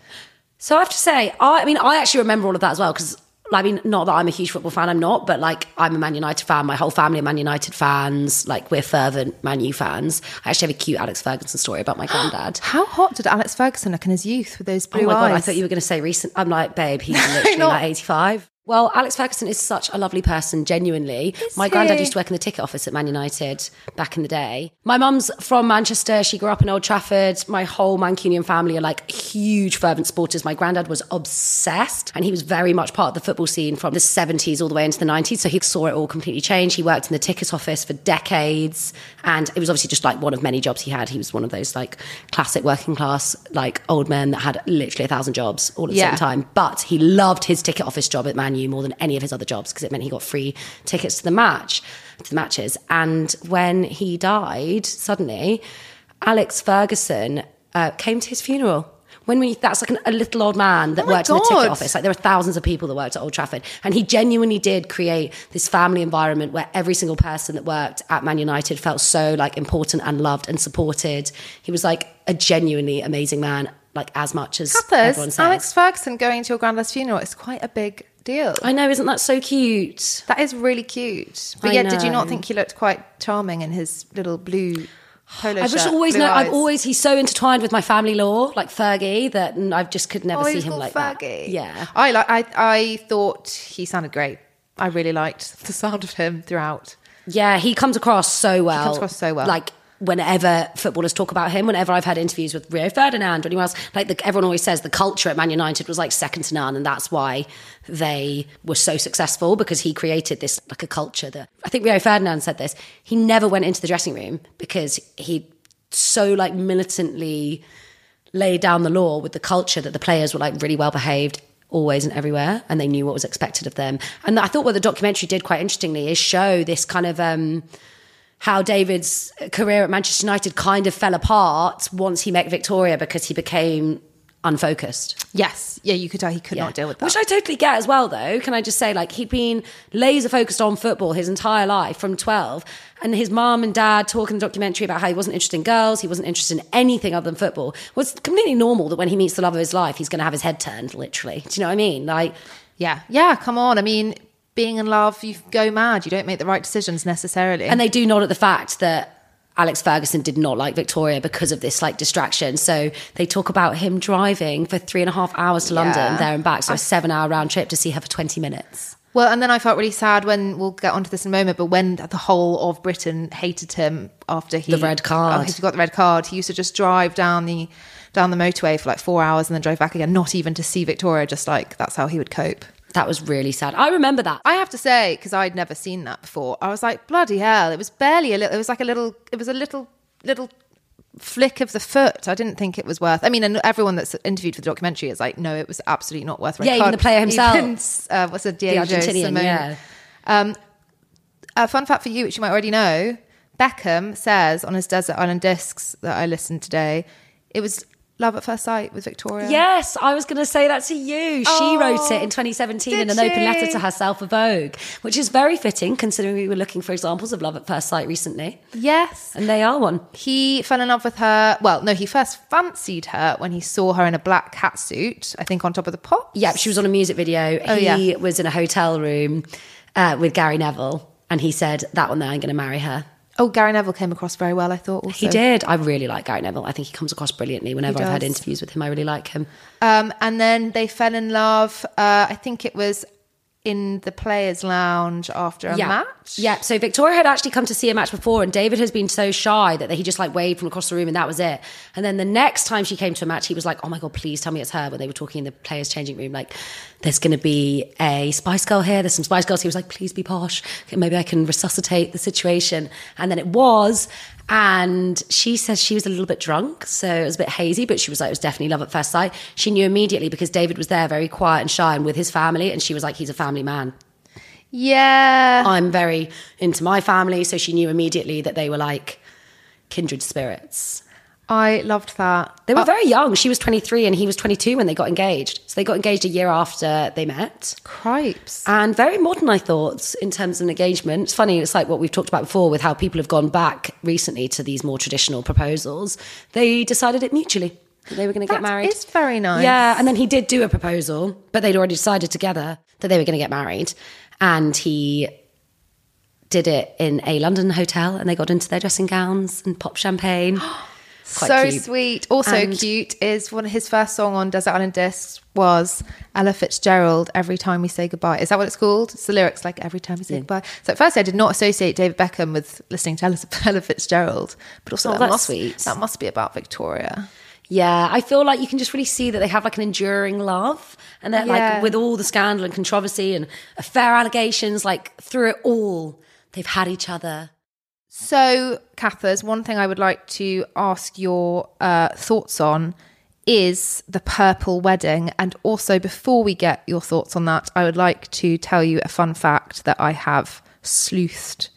So I have to say, I actually remember all of that as well because, I mean, not that I'm a huge football fan, I'm not, but, like, I'm a Man United fan. My whole family are Man United fans. Like, we're fervent Man U fans. I actually have a cute Alex Ferguson story about my granddad. How hot did Alex Ferguson look in his youth with those blue eyes? Oh, my God, I thought you were going to say recent. I'm like, babe, he's literally like 85. Well, Alex Ferguson is such a lovely person, genuinely. My granddad used to work in the ticket office at Man United back in the day. My mum's from Manchester. She grew up in Old Trafford. My whole Mancunian family are like huge fervent supporters. My granddad was obsessed and he was very much part of the football scene from the 70s all the way into the 90s. So he saw it all completely change. He worked in the ticket office for decades and it was obviously just like one of many jobs he had. He was one of those like classic working class, like old men that had literally 1,000 jobs all at the same time. But he loved his ticket office job at Man United more than any of his other jobs because it meant he got free tickets to the matches. And when he died suddenly, Alex Ferguson came to his funeral. That's like a little old man that worked in the ticket office. Like there are thousands of people that worked at Old Trafford, and he genuinely did create this family environment where every single person that worked at Man United felt so like important and loved and supported. He was like a genuinely amazing man, like as much as everyone says. Alex Ferguson going to your granddad's funeral is quite a big deal. I know, isn't that so cute? That is really cute. But did you not think he looked quite charming in his little blue polo shirt? He's so intertwined with my family lore, like Fergie, that I just could never see him like Fergie. That. Yeah. I thought he sounded great. I really liked the sound of him throughout. Yeah, he comes across so well. Like whenever footballers talk about him, whenever I've had interviews with Rio Ferdinand or anyone else, like everyone always says the culture at Man United was like second to none, and that's why they were so successful, because he created this like a culture that, I think Rio Ferdinand said this, he never went into the dressing room because he so like militantly laid down the law with the culture that the players were like really well behaved always and everywhere, and they knew what was expected of them. And I thought what the documentary did quite interestingly is show this kind of... how David's career at Manchester United kind of fell apart once he met Victoria because he became unfocused. Yes. Yeah, you could tell he could not deal with that. Which I totally get as well, though. Can I just say, like, he'd been laser focused on football his entire life from 12. And his mum and dad talk in the documentary about how he wasn't interested in girls, he wasn't interested in anything other than football. Well, it's completely normal that when he meets the love of his life, he's going to have his head turned, literally. Do you know what I mean? Like, yeah, come on. I mean... being in love, you go mad. You don't make the right decisions necessarily. And they do nod at the fact that Alex Ferguson did not like Victoria because of this like distraction. So they talk about him driving for 3.5 hours to London there and back. So a 7-hour round trip to see her for 20 minutes. Well, and then I felt really sad when, we'll get onto this in a moment, but when the whole of Britain hated him after he... The red card. After he got the red card, he used to just drive down the motorway for like 4 hours and then drove back again, not even to see Victoria, just like that's how he would cope. That was really sad. I remember that. I have to say, because I'd never seen that before, I was like, bloody hell, it was barely a little, it was like a little, it was a little flick of the foot. I didn't think it was worth, I mean, and everyone that's interviewed for the documentary is like, no, it was absolutely not worth it. Yeah, even the player himself. Even, what's it, Diego Simeone. Yeah. A fun fact for you, which you might already know, Beckham says on his Desert Island Discs that I listened today, it was... Love at First Sight with Victoria. Yes, I was going to say that to you. Oh, she wrote it in 2017 in an open letter to herself for Vogue, which is very fitting considering we were looking for examples of love at first sight recently. Yes. And they are one. He fell in love with her. Well, no, he first fancied her when he saw her in a black catsuit, I think on Top of the Pops. Yep, she was on a music video. Oh, he was in a hotel room with Gary Neville and he said, that one there, I'm going to marry her. Oh, Gary Neville came across very well, I thought, also. He did. I really like Gary Neville. I think he comes across brilliantly. Whenever I've had interviews with him, I really like him. And then they fell in love, I think it was in the Players' Lounge after a match. Yeah, so Victoria had actually come to see a match before and David has been so shy that he just like waved from across the room and that was it. And then the next time she came to a match, he was like, oh my God, please tell me it's her. When they were talking in the Players' changing room, like, there's going to be a Spice Girl here. There's some Spice Girls. He was like, please be posh. Maybe I can resuscitate the situation. And then it was. And she says she was a little bit drunk. So it was a bit hazy, but she was like, it was definitely love at first sight. She knew immediately because David was there very quiet and shy and with his family. And she was like, he's a family man. Yeah. I'm very into my family. So she knew immediately that they were like kindred spirits. I loved that. They were very young. She was 23 and he was 22 when they got engaged. So they got engaged a year after they met. Cripes. And very modern, I thought, in terms of an engagement. It's funny, it's like what we've talked about before with how people have gone back recently to these more traditional proposals. They decided it mutually. They were going to get married. That is very nice. Yeah, and then he did do a proposal, but they'd already decided together that they were going to get married. And he did it in a London hotel and they got into their dressing gowns and popped champagne. Quite so cute. Sweet. Also and cute is one of his first song on Desert Island Discs was Ella Fitzgerald, Every Time We Say Goodbye. Is that what it's called? It's the lyrics like Every Time We Say Goodbye. So at first I did not associate David Beckham with listening to Ella Fitzgerald, but also that must be about Victoria. Yeah, I feel like you can just really see that they have like an enduring love and that like with all the scandal and controversy and affair allegations, like through it all, they've had each other. So, Kath, there's one thing I would like to ask your thoughts on is the purple wedding. And also, before we get your thoughts on that, I would like to tell you a fun fact that I have sleuthed.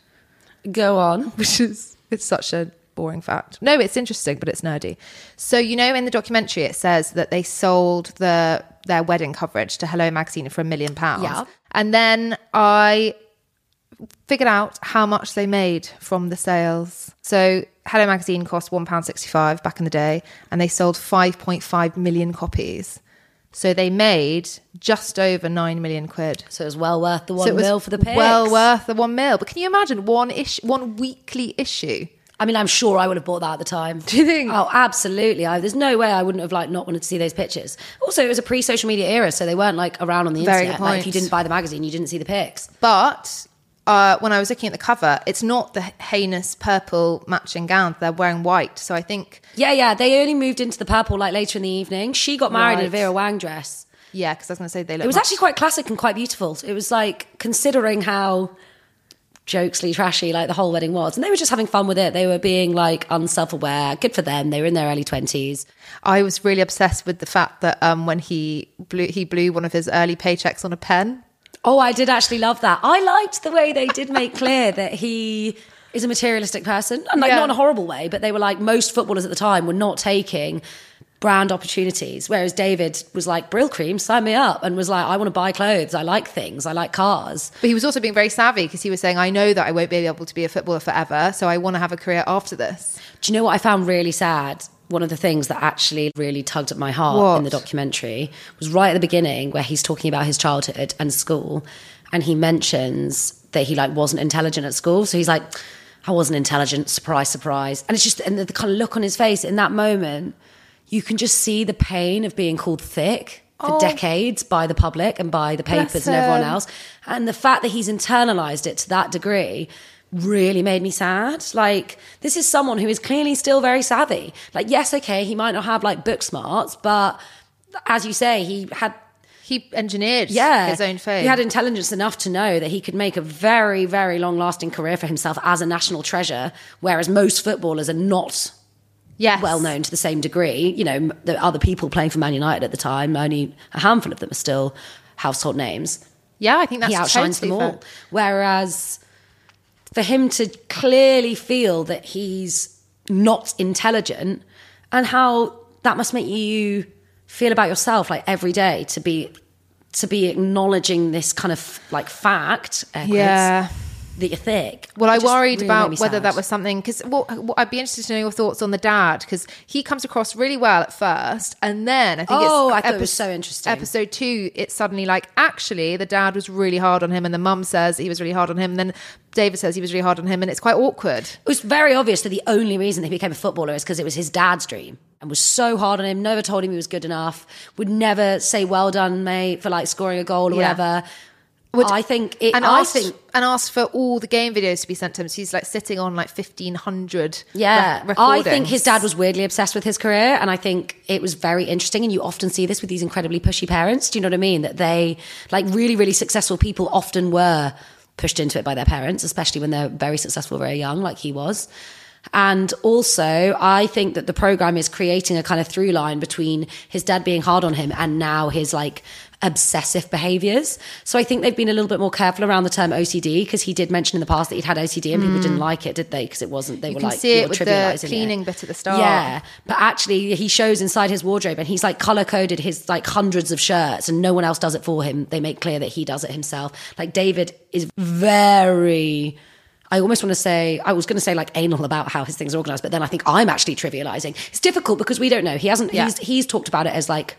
Go on. Which is, it's such a boring fact. No, it's interesting, but it's nerdy. So, you know, in the documentary, it says that they sold their wedding coverage to Hello Magazine for £1 million. Yeah. And then I figured out how much they made from the sales. So Hello Magazine cost £1.65 back in the day and they sold 5.5 million copies. So they made just over 9 million quid. So it was well worth the £1 million for the pics. Well worth the £1 million. But can you imagine one weekly issue? I mean, I'm sure I would have bought that at the time. Do you think? Oh, absolutely. There's no way I wouldn't have like not wanted to see those pictures. Also, it was a pre-social media era, so they weren't like around on the internet. Like, if you didn't buy the magazine, you didn't see the pics. But when I was looking at the cover, it's not the heinous purple matching gown. They're wearing white. So I think... Yeah. They only moved into the purple like later in the evening. She got married in a Vera Wang dress. Yeah, because I was going to say they look... It was actually quite classic and quite beautiful. It was like, considering how jokesly trashy like the whole wedding was. And they were just having fun with it. They were being like unself-aware. Good for them. They were in their early 20s. I was really obsessed with the fact that when he blew one of his early paychecks on a pen. Oh, I did actually love that. I liked the way they did make clear that he is a materialistic person. And like not in a horrible way, but they were like, most footballers at the time were not taking brand opportunities. Whereas David was like, Brill Cream, sign me up. And was like, I want to buy clothes. I like things. I like cars. But he was also being very savvy because he was saying, I know that I won't be able to be a footballer forever. So I want to have a career after this. Do you know what I found really sad? One of the things that actually really tugged at my heart in the documentary was right at the beginning where he's talking about his childhood and school, and he mentions that he like wasn't intelligent at school. So he's like, I wasn't intelligent, surprise, surprise. And it's just, and the kind of look on his face in that moment, you can just see the pain of being called thick for decades by the public and by the papers and everyone else. And the fact that he's internalized it to that degree really made me sad. Like, this is someone who is clearly still very savvy. Like, yes, okay, he might not have like book smarts, but as you say, he engineered his own fame. He had intelligence enough to know that he could make a very, very long-lasting career for himself as a national treasure, whereas most footballers are not well-known to the same degree. You know, the other people playing for Man United at the time, only a handful of them are still household names. Yeah, I think that's totally fair. He outshines them all. Whereas for him to clearly feel that he's not intelligent, and how that must make you feel about yourself, like every day, to be acknowledging this kind of like fact, that you're thick. Well, I worried really about whether that was something, because I'd be interested to know your thoughts on the dad, because he comes across really well at first, and then I think it was so interesting. Episode 2, it's suddenly like, actually, the dad was really hard on him, and the mum says he was really hard on him, and then David says he was really hard on him, and it's quite awkward. It was very obvious that the only reason that he became a footballer is because it was his dad's dream, and was so hard on him, never told him he was good enough, would never say well done, mate, for like scoring a goal or whatever. I think asked for all the game videos to be sent to him. So he's like sitting on like 1,500 recordings. I think his dad was weirdly obsessed with his career, and I think it was very interesting. And you often see this with these incredibly pushy parents. Do you know what I mean? That they, like, really, really successful people often were pushed into it by their parents, especially when they're very successful, very young, like he was. And also, I think that the programme is creating a kind of through line between his dad being hard on him and now his, like, obsessive behaviours. So I think they've been a little bit more careful around the term OCD, because he did mention in the past that he'd had OCD and people didn't like it, did they? Because it wasn't, they you were can like, see it with the cleaning it. Bit at the start. Yeah, but actually he shows inside his wardrobe, and he's like colour-coded his like hundreds of shirts, and no one else does it for him. They make clear that he does it himself. Like, David is very... I almost want to say, I was going to say like anal about how his things are organised, but then I think I'm actually trivialising. It's difficult because we don't know. He hasn't, he's talked about it as like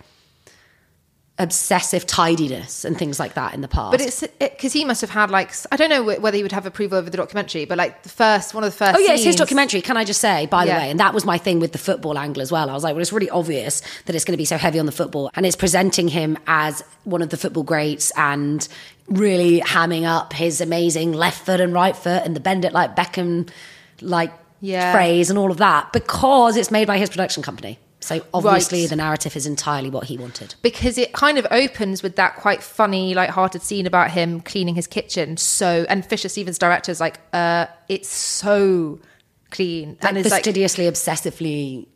obsessive tidiness and things like that in the past. But it's because he must have had like, I don't know whether he would have approval over the documentary, but like one of the first scenes. It's his documentary, can I just say, by the way, and that was my thing with the football angle as well. I was like, well, it's really obvious that it's going to be so heavy on the football, and it's presenting him as one of the football greats and really hamming up his amazing left foot and right foot and the Bend It Like Beckham phrase and all of that, because it's made by his production company. So obviously the narrative is entirely what he wanted. Because it kind of opens with that quite funny, light-hearted scene about him cleaning his kitchen. So, and Fisher Stevens, director's like, it's so clean. Like, and it's fastidiously, obsessively...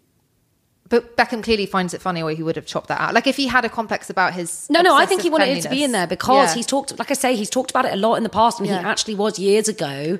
But Beckham clearly finds it funny, or he would have chopped that out. Like, if he had a complex about his... No, I think he wanted it to be in there, because he's talked... Like I say, he's talked about it a lot in the past, and he actually was, years ago,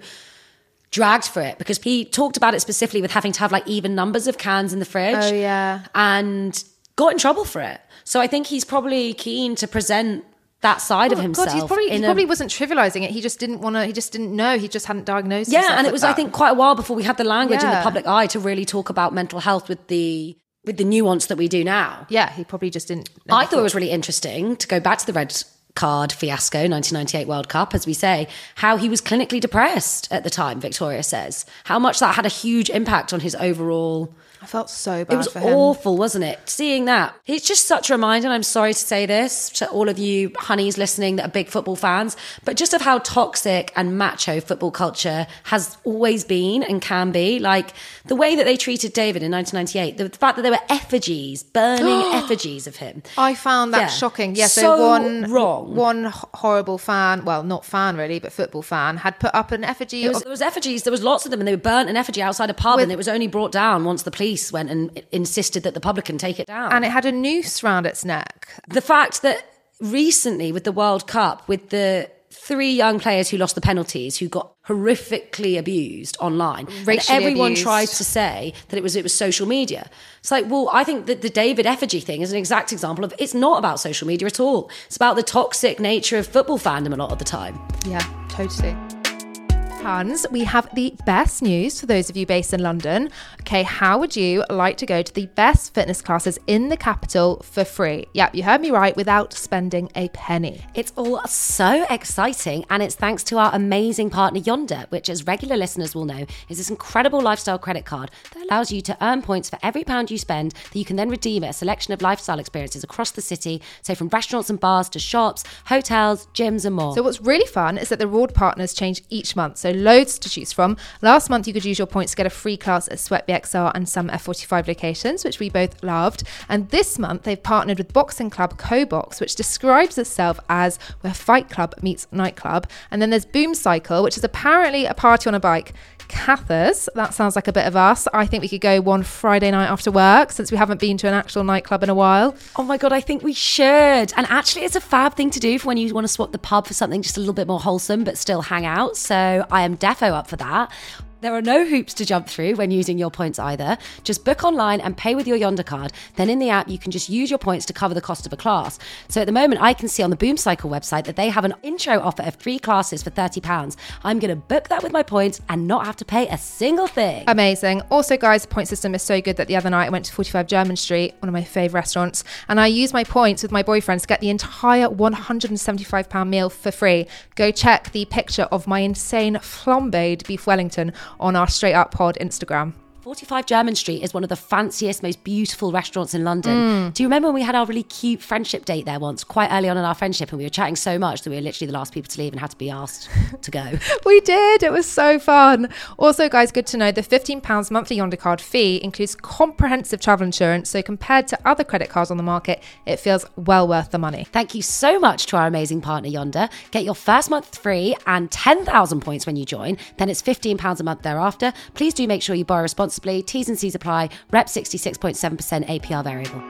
dragged for it, because he talked about it specifically with having to have, like, even numbers of cans in the fridge. Oh, yeah. And got in trouble for it. So I think he's probably keen to present that side of himself. God, he probably wasn't trivialising it. He just didn't want to, he just didn't know. He just hadn't diagnosed himself. Yeah, and it was, I think, quite a while before we had the language in the public eye to really talk about mental health with the nuance that we do now. Yeah, he probably just didn't. I thought it was really interesting to go back to the red card fiasco, 1998 World Cup, as we say, how he was clinically depressed at the time, Victoria says. How much that had a huge impact on his overall... I felt so bad for him. It was awful, wasn't it? Seeing that. It's just such a reminder, and I'm sorry to say this to all of you honeys listening that are big football fans, but just of how toxic and macho football culture has always been and can be. Like, the way that they treated David in 1998, the fact that there were effigies, burning effigies of him. I found that shocking. Yeah, so one horrible fan, well, not fan really, but football fan, had put up an effigy. There was effigies, there was lots of them, and they were burnt an effigy outside a pub, and it was only brought down once the police went and insisted that the publican take it down. And it had a noose round its neck. The fact that recently with the World Cup, with the 3 young players who lost the penalties, who got horrifically abused online, racially everyone abused. Tries to say that it was social media. It's like, well, I think that the David effigy thing is an exact example of, it's not about social media at all. It's about the toxic nature of football fandom a lot of the time. Yeah, totally. puns, we have the best news for those of you based in London. Okay, how would you like to go to the best fitness classes in the capital for free? Yep, you heard me right, without spending a penny. It's all so exciting, and it's thanks to our amazing partner Yonder, which, as regular listeners will know, is this incredible lifestyle credit card that allows you to earn points for every £1 you spend that you can then redeem at a selection of lifestyle experiences across the city, so from restaurants and bars to shops, hotels, gyms and more. So what's really fun is that the reward partners change each month, so loads to choose from. Last month you could use your points to get a free class at Sweat BXR and some F45 locations, which we both loved. And this month they've partnered with boxing club Cobox, which describes itself as where fight club meets nightclub. And then there's Boom Cycle, which is apparently a party on a bike. Cathers, that sounds like a bit of us. I think we could go one Friday night after work, since we haven't been to an actual nightclub in a while. Oh my God, I think we should. And actually it's a fab thing to do for when you want to swap the pub for something just a little bit more wholesome but still hang out. So I am defo up for that. There are no hoops to jump through when using your points either. Just book online and pay with your Yonder card. Then in the app, you can just use your points to cover the cost of a class. So at the moment, I can see on the Boom Cycle website that they have an intro offer of 3 classes for £30. I'm going to book that with my points and not have to pay a single thing. Amazing. Also, guys, the point system is so good that the other night I went to 45 Jermyn Street, one of my fave restaurants, and I used my points with my boyfriend to get the entire £175 meal for free. Go check the picture of my insane flambéed beef Wellington on our Straight Up Pod Instagram. 45 Jermyn Street is one of the fanciest, most beautiful restaurants in London. Do you remember when we had our really cute friendship date there once, quite early on in our friendship, and we were chatting so much that we were literally the last people to leave and had to be asked to go? We did. It was so fun. Also, guys, good to know the £15 monthly Yonder card fee includes comprehensive travel insurance, so compared to other credit cards on the market, it feels well worth the money. Thank you so much to our amazing partner Yonder. Get your first month free and 10,000 points when you join. Then it's £15 a month thereafter. Please do make sure you borrow responsibly. T's and C's apply. Rep 66.7% APR variable.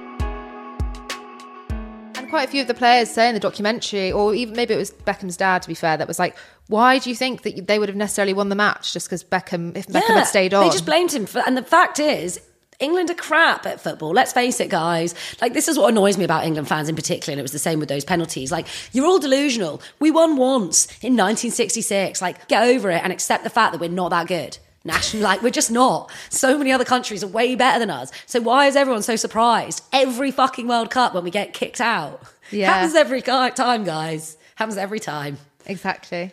And quite a few of the players say in the documentary, or even maybe it was Beckham's dad, to be fair, that was like, why do you think that they would have necessarily won the match just because Beckham had stayed on? They just blamed him for, and the fact is, England are crap at football. Let's face it, guys. Like, this is what annoys me about England fans in particular, and it was the same with those penalties. Like, you're all delusional. We won once in 1966. Like, get over it and accept the fact that we're not that good. National, like, we're just not. So many other countries are way better than us. So why is everyone so surprised every fucking World Cup when we get kicked out? Yeah, happens every time, guys. Happens every time. Exactly.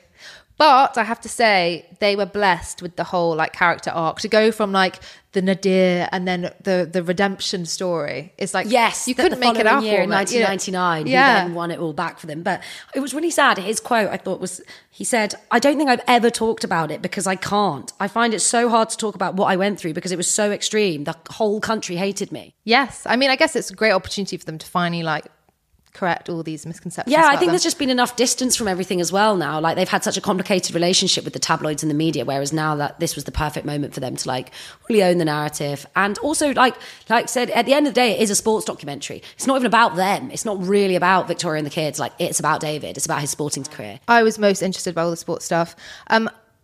But I have to say, they were blessed with the whole like character arc to go from like the nadir and then the redemption story. It's like, yes, you couldn't make it up. In 1999, he then won it all back for them. But it was really sad. His quote, I thought, was he said, "I don't think I've ever talked about it because I can't. I find it so hard to talk about what I went through because it was so extreme. The whole country hated me." Yes, I mean, I guess it's a great opportunity for them to finally like correct all these misconceptions. Yeah, I think there's just been enough distance from everything as well now. Like, they've had such a complicated relationship with the tabloids and the media, whereas now that this was the perfect moment for them to like really own the narrative. And also, like I said, at the end of the day, it is a sports documentary. It's not even about them. It's not really about Victoria and the kids. Like, it's about David. It's about his sporting career. I was most interested by all the sports stuff.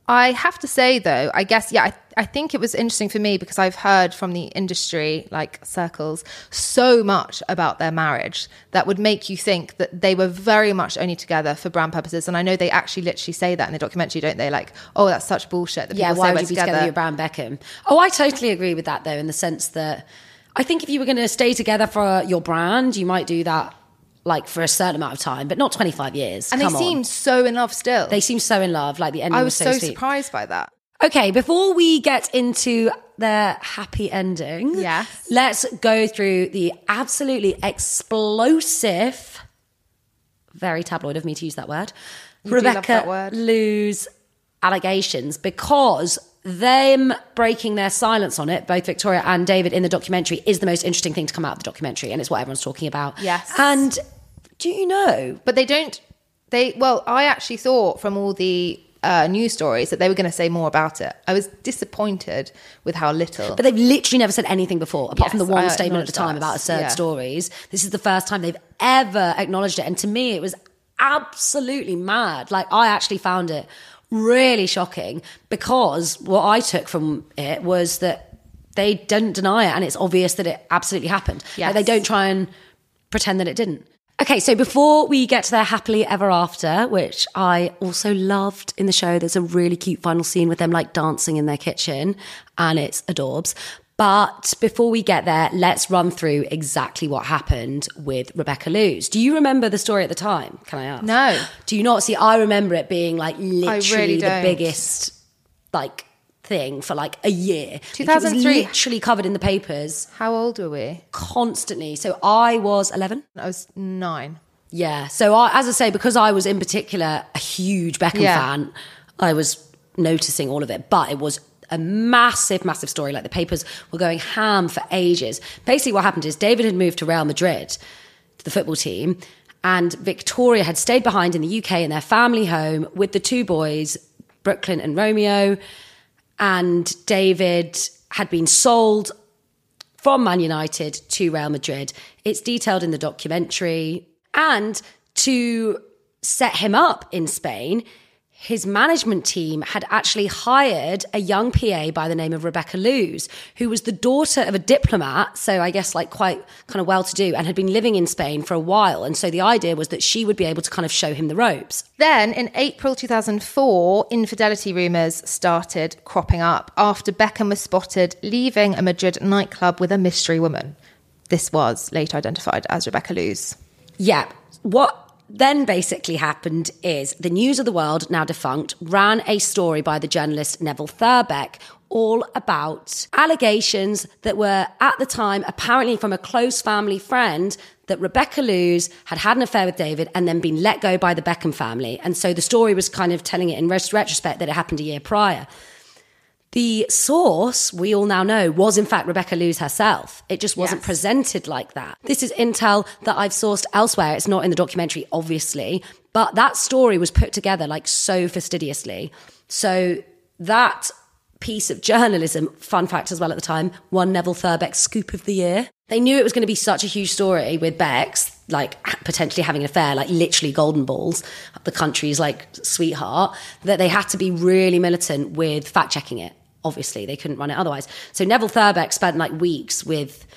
I have to say though, I guess, yeah, I think it was interesting for me because I've heard from the industry, like circles, so much about their marriage that would make you think that they were very much only together for brand purposes. And I know they actually literally say that in the documentary, don't they? Like, oh, that's such bullshit. That yeah, why would you be together with Brown Beckham? Oh, I totally agree with that though, in the sense that I think if you were going to stay together for your brand, you might do that like for a certain amount of time, but not 25 years. And seemed so in love still. They seemed so in love. Like, the ending was so sweet. I was so surprised by that. Okay, before we get into their happy ending, yes, let's go through the absolutely explosive, very tabloid of me to use that word, Rebecca Loos allegations, because them breaking their silence on it, both Victoria and David, in the documentary, is the most interesting thing to come out of the documentary, and it's what everyone's talking about. Yes. And do you know? But they don't. I actually thought from all the news stories that they were going to say more about it. I was disappointed with how little. But they've literally never said anything before, apart from the one statement at the time about absurd stories. This is the first time they've ever acknowledged it, and to me, it was absolutely mad. Like, I actually found it really shocking, because what I took from it was that they didn't deny it, and it's obvious that it absolutely happened. Yes. Like, they don't try and pretend that it didn't. Okay, so before we get to their happily ever after, which I also loved in the show, there's a really cute final scene with them like dancing in their kitchen and it's adorbs. But before we get there, let's run through exactly what happened with Rebecca Loos. Do you remember the story at the time? Can I ask? No. Do you not? See, I remember it being like literally the biggest like thing for like a year. 2003. Like, it was literally covered in the papers. How old were we? Constantly. So I was 11. I was 9. Yeah. So I, as I say, because I was in particular a huge Beckham fan, I was noticing all of it. But it was a massive, massive story. Like the papers were going ham for ages. Basically what happened is David had moved to Real Madrid, to the football team, and Victoria had stayed behind in the UK in their family home with the two boys, Brooklyn and Romeo. And David had been sold from Man United to Real Madrid. It's detailed in the documentary. And to set him up in Spain, his management team had actually hired a young PA by the name of Rebecca Loos, who was the daughter of a diplomat, so I guess like quite kind of well-to-do, and had been living in Spain for a while. And so the idea was that she would be able to kind of show him the ropes. Then in April 2004, infidelity rumours started cropping up after Beckham was spotted leaving a Madrid nightclub with a mystery woman. This was later identified as Rebecca Loos. Yeah. What then basically happened is the News of the World, now defunct, ran a story by the journalist Neville Thurlbeck all about allegations that were at the time apparently from a close family friend that Rebecca Loos had had an affair with David and then been let go by the Beckham family. And so the story was kind of telling it in retrospect that it happened a year prior. The source, we all now know, was in fact Rebecca Loos herself. It just wasn't presented like that. This is intel that I've sourced elsewhere. It's not in the documentary, obviously, but that story was put together like so fastidiously. So that piece of journalism, fun fact as well at the time, won Neville Thurlbeck's Scoop of the Year. They knew it was going to be such a huge story with Bex, like potentially having an affair, like literally golden balls, the country's like sweetheart, that they had to be really militant with fact-checking it. Obviously, they couldn't run it otherwise. So Neville Thurlbeck spent like weeks with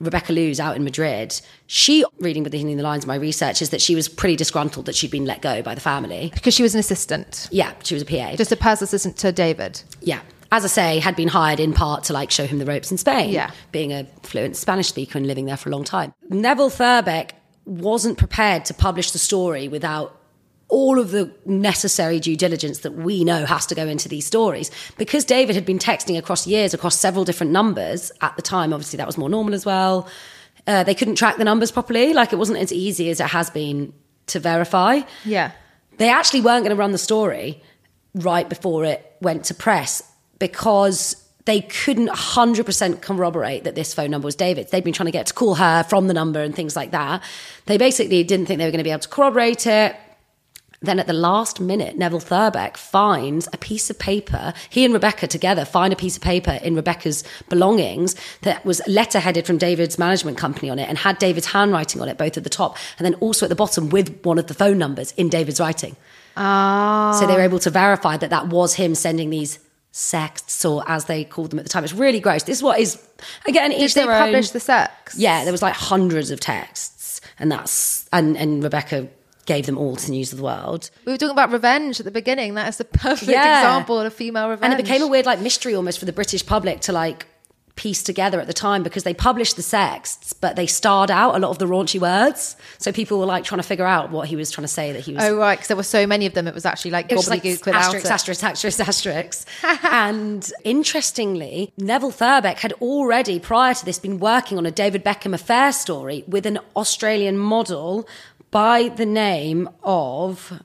Rebecca Loos out in Madrid. She, reading between the lines of my research, is that she was pretty disgruntled that she'd been let go by the family. Because she was an assistant. Yeah, she was a PA. Just a personal assistant to David. Yeah. As I say, had been hired in part to like show him the ropes in Spain. Yeah. Being a fluent Spanish speaker and living there for a long time. Neville Thurlbeck wasn't prepared to publish the story without all of the necessary due diligence that we know has to go into these stories. Because David had been texting across years, across several different numbers at the time, obviously that was more normal as well. They couldn't track the numbers properly. Like it wasn't as easy as it has been to verify. Yeah. They actually weren't going to run the story right before it went to press because they couldn't 100% corroborate that this phone number was David's. They'd been trying to get to call her from the number and things like that. They basically didn't think they were going to be able to corroborate it. Then at the last minute, Neville Thurlbeck finds a piece of paper. He and Rebecca together find a piece of paper in Rebecca's belongings that was letterheaded from David's management company on it and had David's handwriting on it, both at the top and then also at the bottom with one of the phone numbers in David's writing. Oh. So they were able to verify that that was him sending these sexts, or as they called them at the time. It's really gross. This is what is, again, each their own. Did they publish the sexts? Yeah, there was like hundreds of texts and Rebecca gave them all to the News of the World. We were talking about revenge at the beginning. That is the perfect example of female revenge. And it became a weird like mystery almost for the British public to like piece together at the time because they published the sexts, but they starred out a lot of the raunchy words. So people were like trying to figure out what he was trying to say that he was... Oh, right, because there were so many of them. It was actually like gobbledygook without it. Asterisk. And interestingly, Neville Thurlbeck had already, prior to this, been working on a David Beckham affair story with an Australian model by the name of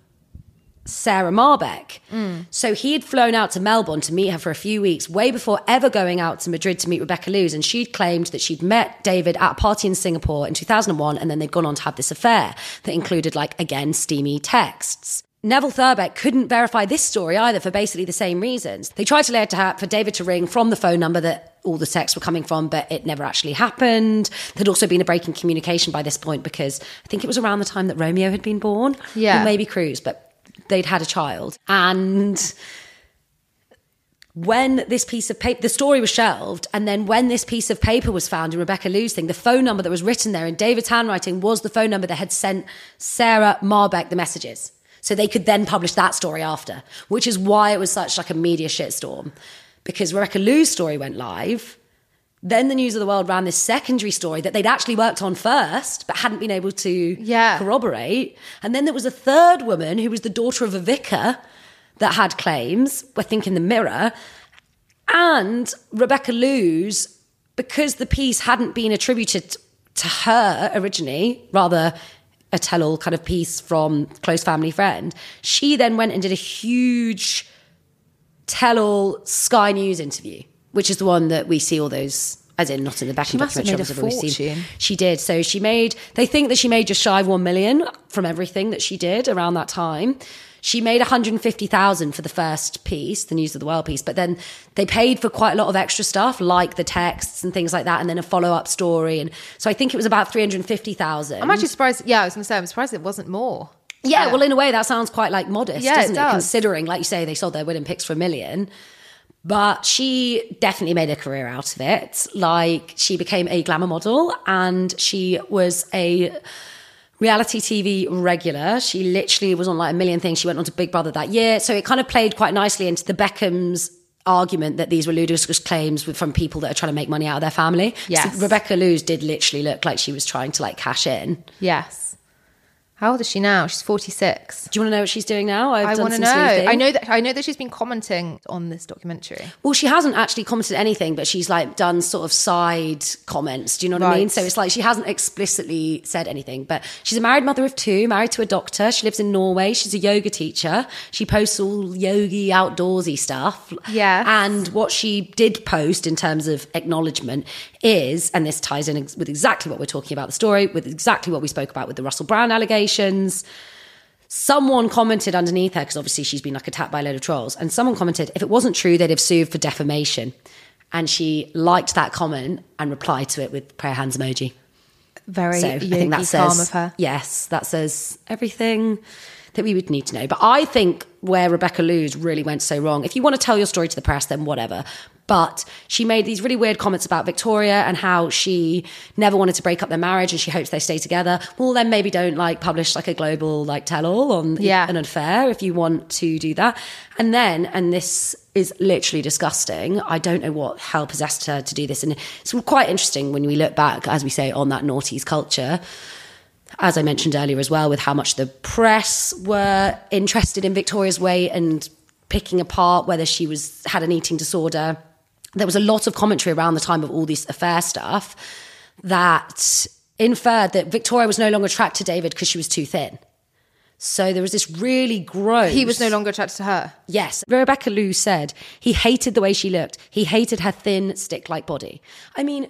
Sarah Marbeck. Mm. So he had flown out to Melbourne to meet her for a few weeks, way before ever going out to Madrid to meet Rebecca Loos. And she'd claimed that she'd met David at a party in Singapore in 2001, and then they'd gone on to have this affair that included, like, again, steamy texts. Neville Thurlbeck couldn't verify this story either for basically the same reasons. They tried to lay it out for David to ring from the phone number that all the texts were coming from, but it never actually happened. There'd also been a break in communication by this point because I think it was around the time that Romeo had been born. Yeah. Or maybe Cruz, but they'd had a child. And when this piece of paper, the story was shelved, and then when this piece of paper was found in Rebecca Loos' thing, the phone number that was written there in David's handwriting was the phone number that had sent Sarah Marbeck the messages. So they could then publish that story after, which is why it was such like a media shitstorm. Because Rebecca Loos' story went live, then the News of the World ran this secondary story that they'd actually worked on first, but hadn't been able to corroborate. And then there was a third woman who was the daughter of a vicar that had claims, I think in the Mirror. And Rebecca Loos, because the piece hadn't been attributed to her originally, rather a tell-all kind of piece from close family friend, she then went and did a huge tell-all Sky News interview, which is the one that we see all those, as in not in the Beckham documentary, obviously, but we've seen. She did. So she made, they think that she made just shy of 1 million from everything that she did around that time. She made 150,000 for the first piece, the News of the World piece, but then they paid for quite a lot of extra stuff, like the texts and things like that, and then a follow-up story. And so I think it was about 350,000. I'm actually surprised. Yeah, I was going to say, I'm surprised it wasn't more. Yeah, yeah, well, in a way, that sounds quite like modest, doesn't it? Does. Considering, like you say, they sold their wedding pics for $1 million. But she definitely made a career out of it. Like, she became a glamour model and she was a reality TV regular. She literally was on like a million things. She went on to Big Brother that year. So it kind of played quite nicely into the Beckhams' argument that these were ludicrous claims from people that are trying to make money out of their family. Yes. So Rebecca Loos did literally look like she was trying to like cash in. Yes. How old is she now? She's 46. Do you want to know what she's doing now? I want to know. I know that she's been commenting on this documentary. Well, she hasn't actually commented anything, but she's like done sort of side comments. Do you know what I mean? So it's like she hasn't explicitly said anything, but she's a married mother of two, married to a doctor. She lives in Norway. She's a yoga teacher. She posts all yogi, outdoorsy stuff. Yeah. And what she did post in terms of acknowledgement is, and this ties in with exactly what we're talking about the story, with exactly what we spoke about with the Russell Brand allegation. Someone commented underneath her, because obviously she's been like attacked by a load of trolls, and someone commented, if it wasn't true, they'd have sued for defamation. And she liked that comment and replied to it with prayer hands emoji. Very yogi calm of her. Yes, that says everything that we would need to know. But I think where Rebecca Loos really went so wrong, if you want to tell your story to the press, then whatever. But she made these really weird comments about Victoria and how she never wanted to break up their marriage and she hopes they stay together. Well, then maybe don't like publish like a global like tell-all on an affair if you want to do that. And then, and this is literally disgusting, I don't know what hell possessed her to do this. And it's quite interesting when we look back, as we say, on that noughties culture, as I mentioned earlier as well, with how much the press were interested in Victoria's weight and picking apart whether she had an eating disorder. There was a lot of commentary around the time of all this affair stuff that inferred that Victoria was no longer attracted to David because she was too thin. So there was this really gross... He was no longer attracted to her? Yes. Rebecca Loos said he hated the way she looked. He hated her thin, stick-like body. I mean,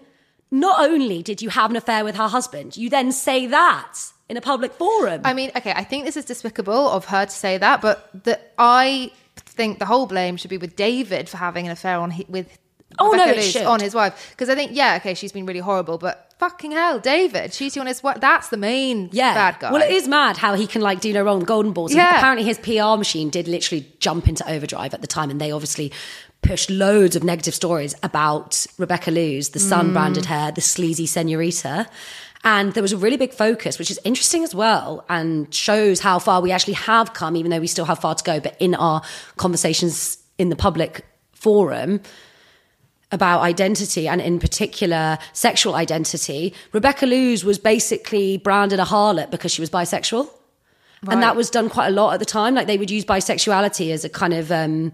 not only did you have an affair with her husband, you then say that in a public forum. I mean, okay, I think this is despicable of her to say that, but I think the whole blame should be with David for having an affair with on his wife, because I think she's been really horrible, but fucking hell, David cheating on his wife, that's the main bad guy. Well, it is mad how he can like do no wrong, golden balls. And apparently his PR machine did literally jump into overdrive at the time, and they obviously pushed loads of negative stories about Rebecca Loos. The Sun branded her the sleazy senorita, and there was a really big focus, which is interesting as well and shows how far we actually have come, even though we still have far to go, but in our conversations in the public forum about identity, and in particular sexual identity, Rebecca Loos was basically branded a harlot because she was bisexual. Right. And that was done quite a lot at the time. Like, they would use bisexuality as a kind of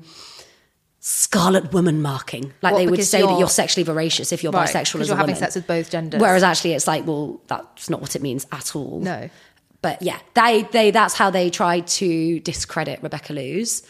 scarlet woman marking. Like, they would say that you're sexually voracious if you're bisexual as a woman. Because you're having sex with both genders. Whereas actually it's like, well, that's not what it means at all. No. But yeah, they that's how they tried to discredit Rebecca Loos.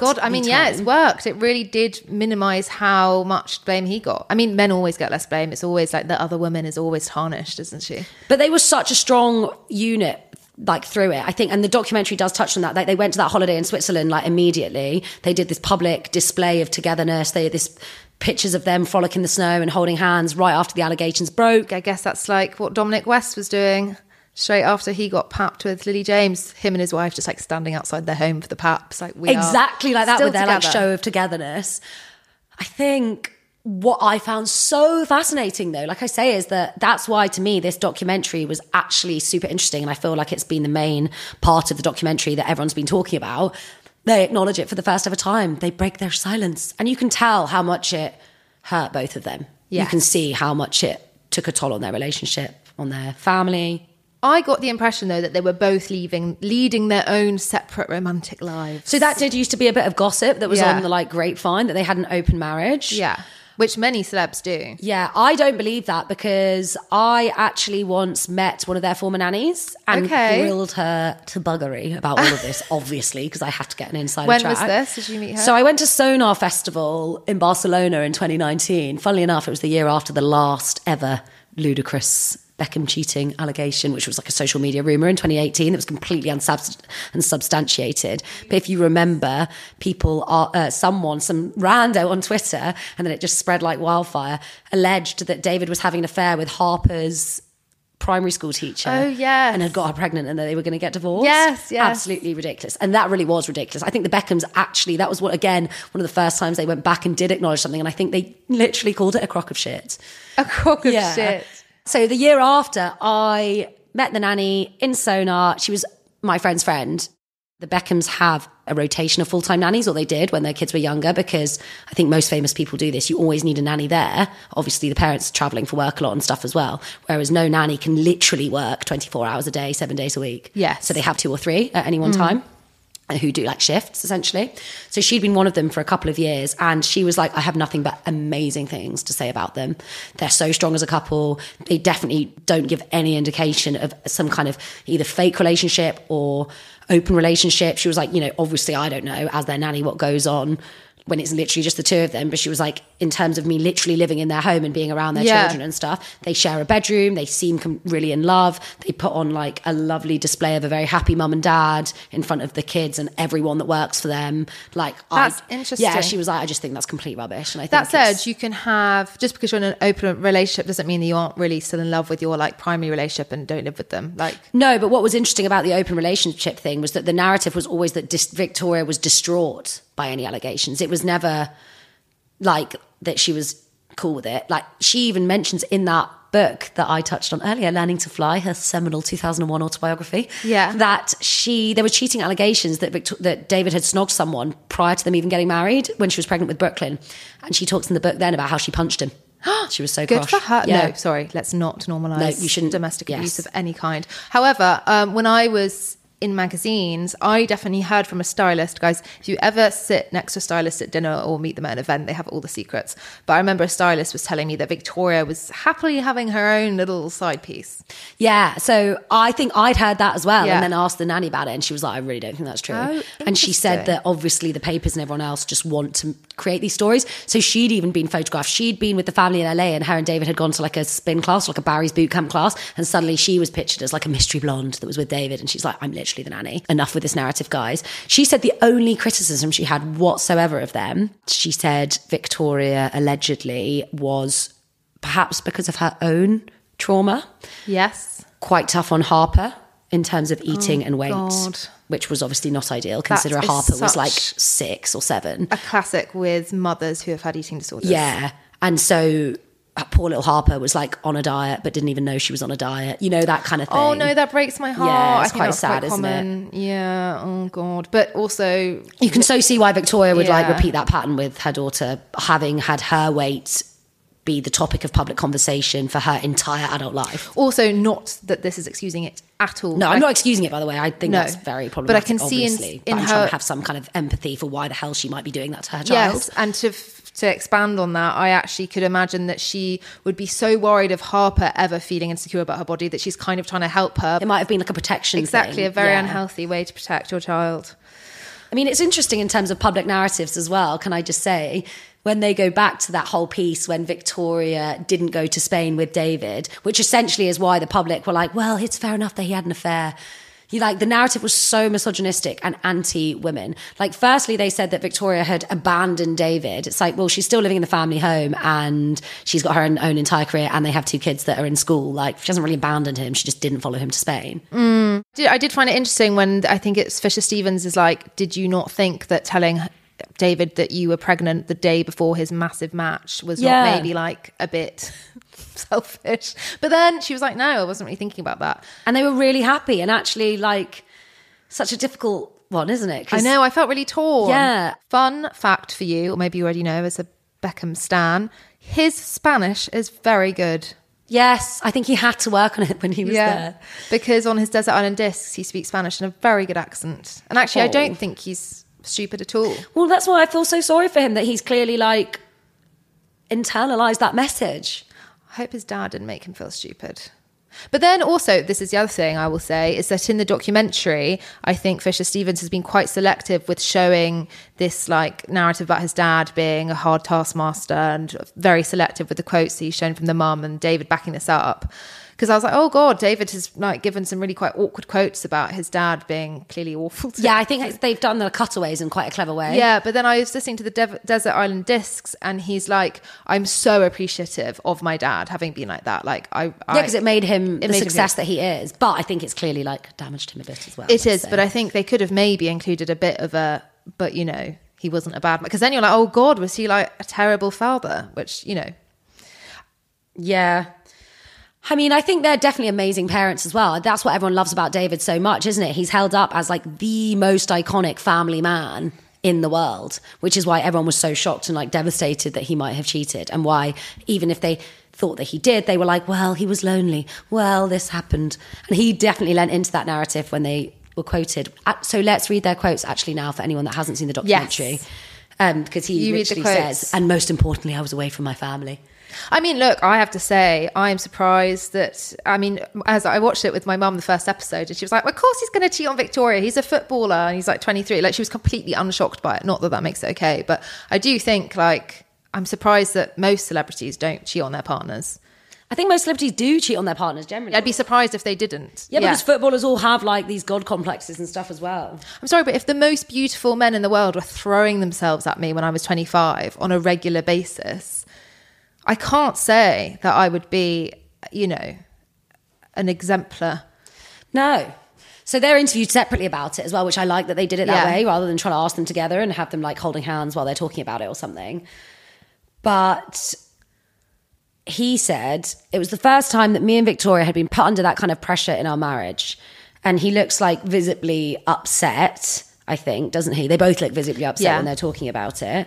God, I mean, yeah, it's worked. It really did minimise how much blame he got. I mean, men always get less blame. It's always like the other woman is always tarnished, isn't she? But they were such a strong unit, like, through it, I think. And the documentary does touch on that. Like, they went to that holiday in Switzerland, like, immediately. They did this public display of togetherness. They had this pictures of them frolicking in the snow and holding hands right after the allegations broke. I guess that's like what Dominic West was doing. straight after he got papped with Lily James, him and his wife just like standing outside their home for the paps. Like, we exactly like that with their like show of togetherness. I think what I found so fascinating though, like I say, is that's why to me this documentary was actually super interesting, and I feel like it's been the main part of the documentary that everyone's been talking about. They acknowledge it for the first ever time. They break their silence, and you can tell how much it hurt both of them. Yes. You can see how much it took a toll on their relationship, on their family. I got the impression, though, that they were both leading their own separate romantic lives. So that did used to be a bit of gossip that was on the grapevine, that they had an open marriage. Yeah, which many celebs do. Yeah, I don't believe that, because I actually once met one of their former nannies and grilled her to buggery about all of this, obviously, because I had to get an insider track. When was this? Did you meet her? So I went to Sonar Festival in Barcelona in 2019. Funnily enough, it was the year after the last ever ludicrous Beckham cheating allegation, which was like a social media rumour in 2018. It was completely unsubstantiated. But if you remember, some rando on Twitter, and then it just spread like wildfire, alleged that David was having an affair with Harper's primary school teacher. Oh, yes. And had got her pregnant, and that they were going to get divorced. Yes, yes. Absolutely ridiculous. And that really was ridiculous. I think the Beckhams actually, that was one of the first times they went back and did acknowledge something. And I think they literally called it a crock of shit. A crock of shit. So the year after, I met the nanny in Sonar. She was my friend's friend. The Beckhams have a rotation of full-time nannies, or they did when their kids were younger, because I think most famous people do this. You always need a nanny there. Obviously, the parents are travelling for work a lot and stuff as well, whereas no nanny can literally work 24 hours a day, 7 days a week. Yeah. So they have two or three at any one time, who do like shifts essentially. So she'd been one of them for a couple of years, and she was like, I have nothing but amazing things to say about them. They're so strong as a couple. They definitely don't give any indication of some kind of either fake relationship or open relationship. She was like, obviously I don't know as their nanny what goes on when it's literally just the two of them. But she was like, in terms of me literally living in their home and being around their children and stuff, they share a bedroom, they seem really in love. They put on like a lovely display of a very happy mum and dad in front of the kids and everyone that works for them. Like, that's interesting. Yeah, she was like, I just think that's complete rubbish. And I think that said, you can have, just because you're in an open relationship doesn't mean that you aren't really still in love with your like primary relationship and don't live with them. Like, no, but what was interesting about the open relationship thing was that the narrative was always that Victoria was distraught by any allegations. It was never like that she was cool with it. Like, she even mentions in that book that I touched on earlier, Learning to Fly, her seminal 2001 autobiography, that there were cheating allegations that David had snogged someone prior to them even getting married when she was pregnant with Brooklyn. And she talks in the book then about how she punched him. She was so crushed. Good for her. Yeah. No, sorry, let's not normalise domestic abuse of any kind. However, when I was in magazines, I definitely heard from a stylist. Guys, if you ever sit next to a stylist at dinner or meet them at an event, they have all the secrets. But I remember a stylist was telling me that Victoria was happily having her own little side piece. Yeah, so I think I'd heard that as well, and then asked the nanny about it, and she was like, I really don't think that's true. Oh, and she said that obviously the papers and everyone else just want to create these stories. So she'd even been photographed. She'd been with the family in LA, and her and David had gone to like a spin class, like a Barry's boot camp class, and suddenly she was pictured as like a mystery blonde that was with David, and she's like, I'm literally the nanny. Enough with this narrative, guys. She said the only criticism she had whatsoever of them, she said Victoria allegedly was, perhaps because of her own trauma, quite tough on Harper in terms of eating and weight, which was obviously not ideal, considering Harper was like 6 or 7. A classic with mothers who have had eating disorders. Yeah. And so poor little Harper was like on a diet, but didn't even know she was on a diet. You know, that kind of thing. Oh no, that breaks my heart. Yeah, it's quite sad, isn't it? Yeah, oh God. But also, you can so see why Victoria would like repeat that pattern with her daughter, having had her weight be the topic of public conversation for her entire adult life. Also, not that this is excusing it at all. No, I'm not excusing it, by the way. I think that's very problematic, but I can see in her, trying to have some kind of empathy for why the hell she might be doing that to her child. Yes, and to expand on that, I actually could imagine that she would be so worried of Harper ever feeling insecure about her body that she's kind of trying to help her. It might have been like a protection thing. Exactly, a very unhealthy way to protect your child. I mean, it's interesting in terms of public narratives as well, can I just say, when they go back to that whole piece when Victoria didn't go to Spain with David, which essentially is why the public were like, well, it's fair enough that he had an affair. He, like, the narrative was so misogynistic and anti-women. Like, firstly, they said that Victoria had abandoned David. It's like, well, she's still living in the family home and she's got her own entire career and they have two kids that are in school. Like, she hasn't really abandoned him. She just didn't follow him to Spain. Mm. I did find it interesting when I think it's Fisher Stevens is like, did you not think that telling David that you were pregnant the day before his massive match was not maybe like a bit selfish? But then she was like, no, I wasn't really thinking about that. And they were really happy, and actually, like, such a difficult one, isn't it? I know, I felt really torn. Yeah. Fun fact for you, or maybe you already know, as a Beckham stan, his Spanish is very good. Yes, I think he had to work on it when he was there. Because on his Desert Island Discs, he speaks Spanish in a very good accent. And actually, I don't think he's stupid at all. Well, that's why I feel so sorry for him, that he's clearly, like, internalized that message. I hope his dad didn't make him feel stupid. But then also, this is the other thing I will say, is that in the documentary, I think Fisher Stevens has been quite selective with showing this, like, narrative about his dad being a hard taskmaster, and very selective with the quotes he's shown from the mum and David backing this up. Because I was like, oh God, David has, like, given some really quite awkward quotes about his dad being clearly awful to him. Yeah, I think they've done the cutaways in quite a clever way. Yeah, but then I was listening to the Desert Island Discs, and he's like, I'm so appreciative of my dad having been like that. Like, I because it made him the success that he is. But I think it's clearly, like, damaged him a bit as well. It is, but I think they could have maybe included a bit of a, but, you know, he wasn't a bad man. Because then you're like, oh God, was he, like, a terrible father? Which, you know. Yeah. I mean, I think they're definitely amazing parents as well. That's what everyone loves about David so much, isn't it? He's held up as, like, the most iconic family man in the world, which is why everyone was so shocked and, like, devastated that he might have cheated, and why even if they thought that he did, they were like, well, he was lonely. Well, this happened. And he definitely lent into that narrative when they were quoted. So let's read their quotes actually now for anyone that hasn't seen the documentary. Yes. Because he literally says, and most importantly, I was away from my family. I mean, look, I have to say, I'm surprised that, I mean, as I watched it with my mum, the first episode, and she was like, well, of course he's going to cheat on Victoria. He's a footballer and he's like 23. Like, she was completely unshocked by it. Not that that makes it okay. But I do think, like, I'm surprised that most celebrities don't cheat on their partners. I think most celebrities do cheat on their partners generally. I'd be surprised if they didn't. Yeah, because footballers all have, like, these god complexes and stuff as well. I'm sorry, but if the most beautiful men in the world were throwing themselves at me when I was 25 on a regular basis, I can't say that I would be, you know, an exemplar. No. So they're interviewed separately about it as well, which I like that they did it that way, rather than trying to ask them together and have them, like, holding hands while they're talking about it or something. But he said, it was the first time that me and Victoria had been put under that kind of pressure in our marriage. And he looks, like, visibly upset, I think, doesn't he? They both look visibly upset when they're talking about it.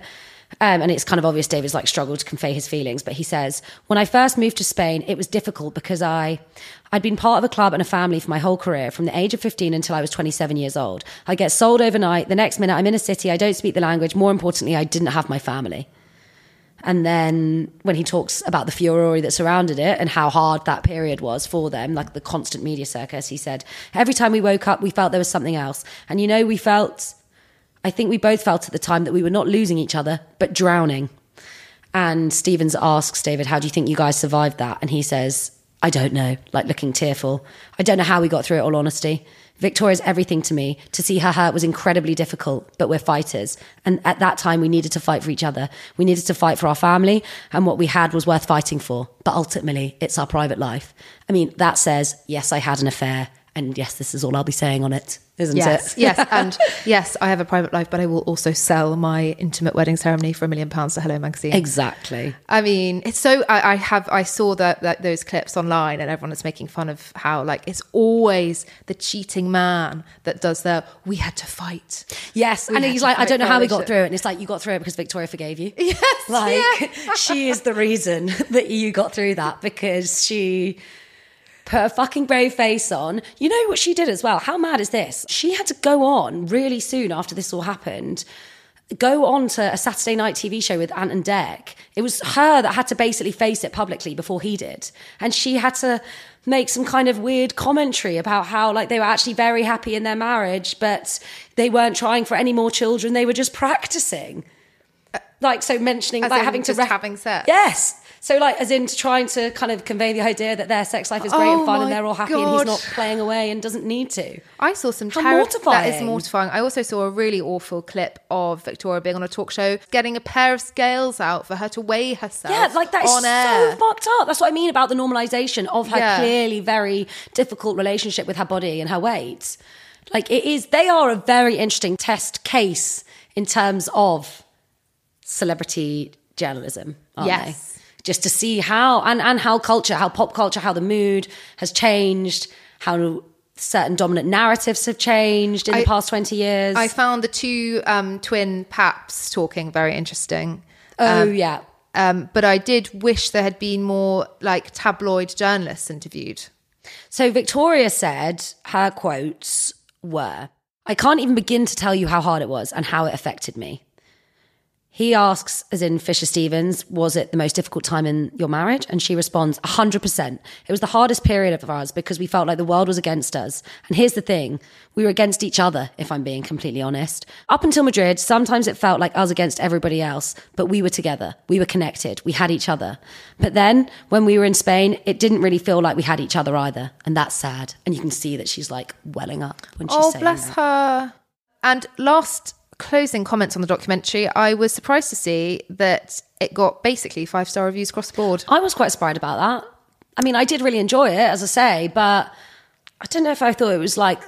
And it's kind of obvious David's, like, struggled to convey his feelings. But he says, when I first moved to Spain, it was difficult because I'd been part of a club and a family for my whole career, from the age of 15 until I was 27 years old. I get sold overnight. The next minute I'm in a city. I don't speak the language. More importantly, I didn't have my family. And then when he talks about the furore that surrounded it and how hard that period was for them, like the constant media circus, he said, every time we woke up, we felt there was something else. And, you know, I think we both felt at the time that we were not losing each other, but drowning. And Stevens asks David, how do you think you guys survived that? And he says, I don't know, like, looking tearful. I don't know how we got through it, all honesty. Victoria's everything to me. To see her hurt was incredibly difficult, but we're fighters. And at that time, we needed to fight for each other. We needed to fight for our family, and what we had was worth fighting for. But ultimately, it's our private life. I mean, that says, yes, I had an affair. And yes, this is all I'll be saying on it, isn't it? Yes, and yes, I have a private life, but I will also sell my intimate wedding ceremony for £1 million to Hello Magazine. Exactly. I mean, it's so, I saw that those clips online, and everyone is making fun of how, like, it's always the cheating man that does we had to fight. Yes, and he's like, I don't know how we got through it. And it's like, you got through it because Victoria forgave you. Yes. She is the reason that you got through that, because she put a fucking brave face on. You know what she did as well? How mad is this? She had to go on really soon after this all happened, go on to a Saturday night TV show with Ant and Dec. It was her that had to basically face it publicly before he did. And she had to make some kind of weird commentary about how, like, they were actually very happy in their marriage, but they weren't trying for any more children. They were just practicing. Like, so mentioning, like, having sex. Yes. So, like, as in trying to kind of convey the idea that their sex life is great and fun and they're all happy and he's not playing away and doesn't need to. I saw some mortifying. That is mortifying. I also saw a really awful clip of Victoria being on a talk show, getting a pair of scales out for her to weigh herself. Yeah, like, that is so fucked up. That's what I mean about the normalisation of her clearly very difficult relationship with her body and her weight. Like, it is, they are a very interesting test case in terms of celebrity journalism, aren't they? Just to see how, and how culture, how pop culture, how the mood has changed, how certain dominant narratives have changed in the past 20 years. I found the two twin paps talking very interesting. But I did wish there had been more, like, tabloid journalists interviewed. So Victoria said, her quotes were, "I can't even begin to tell you how hard it was and how it affected me." He asks, as in Fisher Stevens, "Was it the most difficult time in your marriage?" And she responds, 100%. "It was the hardest period of ours because we felt like the world was against us. And here's the thing, we were against each other, if I'm being completely honest. Up until Madrid, sometimes it felt like us against everybody else, but we were together, we were connected, we had each other. But then, when we were in Spain, it didn't really feel like we had each other either. And that's sad." And you can see that she's, like, welling up when she's saying that. Oh, bless her. And last... closing comments on the documentary, I was surprised to see that it got basically 5-star reviews across the board. I was quite surprised about that. I mean, I did really enjoy it, as I say, but I don't know if I thought it was, like,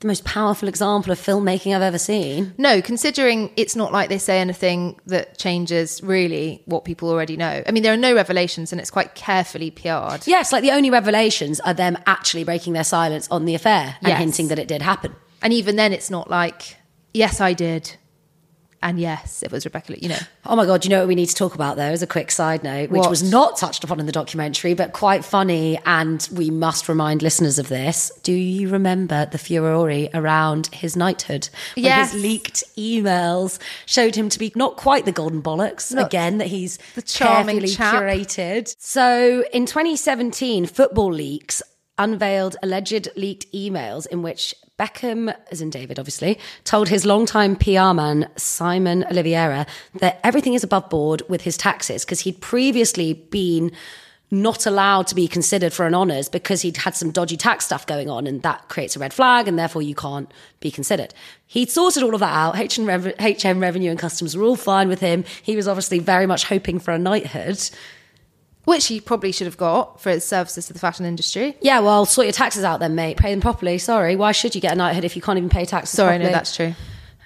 the most powerful example of filmmaking I've ever seen. No, considering it's not like they say anything that changes really what people already know. I mean, there are no revelations and it's quite carefully PR'd. Yes, like, the only revelations are them actually breaking their silence on the affair and hinting that it did happen. And even then, it's not like... "Yes, I did. And yes, it was Rebecca Loos," you know. Oh my God, you know what we need to talk about though, as a quick side note, which was not touched upon in the documentary, but quite funny, and we must remind listeners of this. Do you remember the furore around his knighthood? Yes. When his leaked emails showed him to be not quite the golden bollocks, again, that he's the charming chap. Curated. So in 2017, Football Leaks unveiled alleged leaked emails in which Beckham, as in David obviously, told his longtime PR man Simon Oliveira that everything is above board with his taxes, because he'd previously been not allowed to be considered for an honours because he'd had some dodgy tax stuff going on, and that creates a red flag and therefore you can't be considered. He'd sorted all of that out. HM Revenue and Customs were all fine with him. He was obviously very much hoping for a knighthood, which he probably should have got for his services to the fashion industry. Yeah, well, sort your taxes out then, mate. Pay them properly. Sorry, why should you get a knighthood if you can't even pay taxes properly? No, that's true.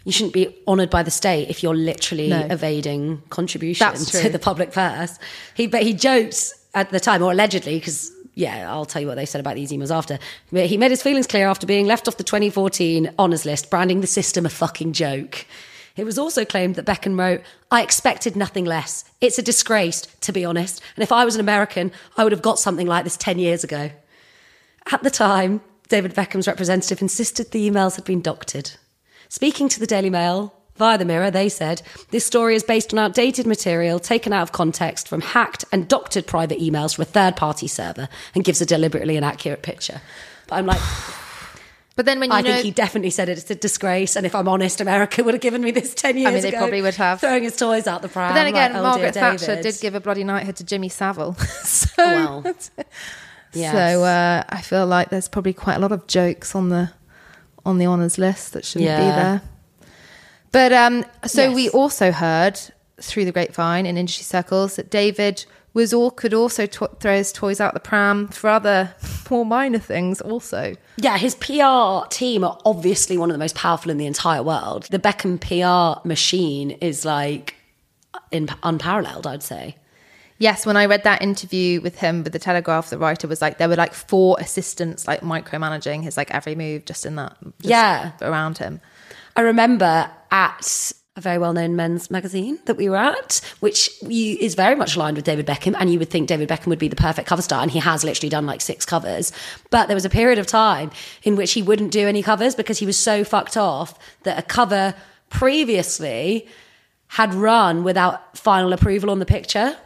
You shouldn't be honoured by the state if you're literally evading contributions to the public purse. But he jokes at the time, or allegedly, because... yeah, I'll tell you what they said about these emails after. He made his feelings clear after being left off the 2014 honours list, branding the system a fucking joke. It was also claimed that Beckham wrote, "I expected nothing less. It's a disgrace, to be honest. And if I was an American, I would have got something like this 10 years ago." At the time, David Beckham's representative insisted the emails had been doctored. Speaking to the Daily Mail via the Mirror, they said, "This story is based on outdated material taken out of context from hacked and doctored private emails from a third-party server and gives a deliberately inaccurate picture." But I'm like... but then when you I think he definitely said it. It's a disgrace. And if I'm honest, America would have given me this 10 years ago. I mean, they probably would have. Throwing his toys out the pram. But then again, like, Margaret Thatcher did give a bloody knighthood to Jimmy Savile. So I feel like there's probably quite a lot of jokes on the honours list that shouldn't be there. But we also heard through the grapevine in industry circles that David could also throw his toys out the pram for other more minor things also. Yeah, his PR team are obviously one of the most powerful in the entire world. The Beckham PR machine is, like, unparalleled, I'd say. Yes, when I read that interview with him with the Telegraph, the writer was like, there were, like, 4 assistants, like, micromanaging his, like, every move around him. I remember at... a very well-known men's magazine that we were at, which is very much aligned with David Beckham, and you would think David Beckham would be the perfect cover star, and he has literally done, like, 6 covers, but there was a period of time in which he wouldn't do any covers because he was so fucked off that a cover previously had run without final approval on the picture,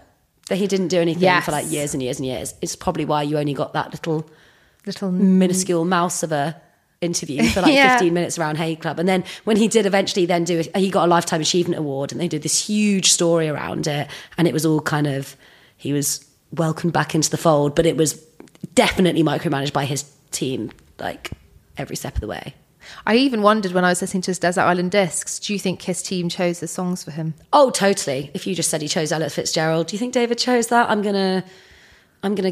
that he didn't do anything for, like, years and years and years. It's probably why you only got that little minuscule mouse of a interview for, like, 15 minutes around Hay Club. And then when he did eventually then do it, he got a Lifetime Achievement Award, and they did this huge story around it, and it was all kind of he was welcomed back into the fold, but it was definitely micromanaged by his team, like every step of the way. I even wondered when I was listening to his Desert Island Discs, do you think his team chose the songs for him? Oh, totally. If you just said he chose Ella Fitzgerald, do you think David chose that? I'm gonna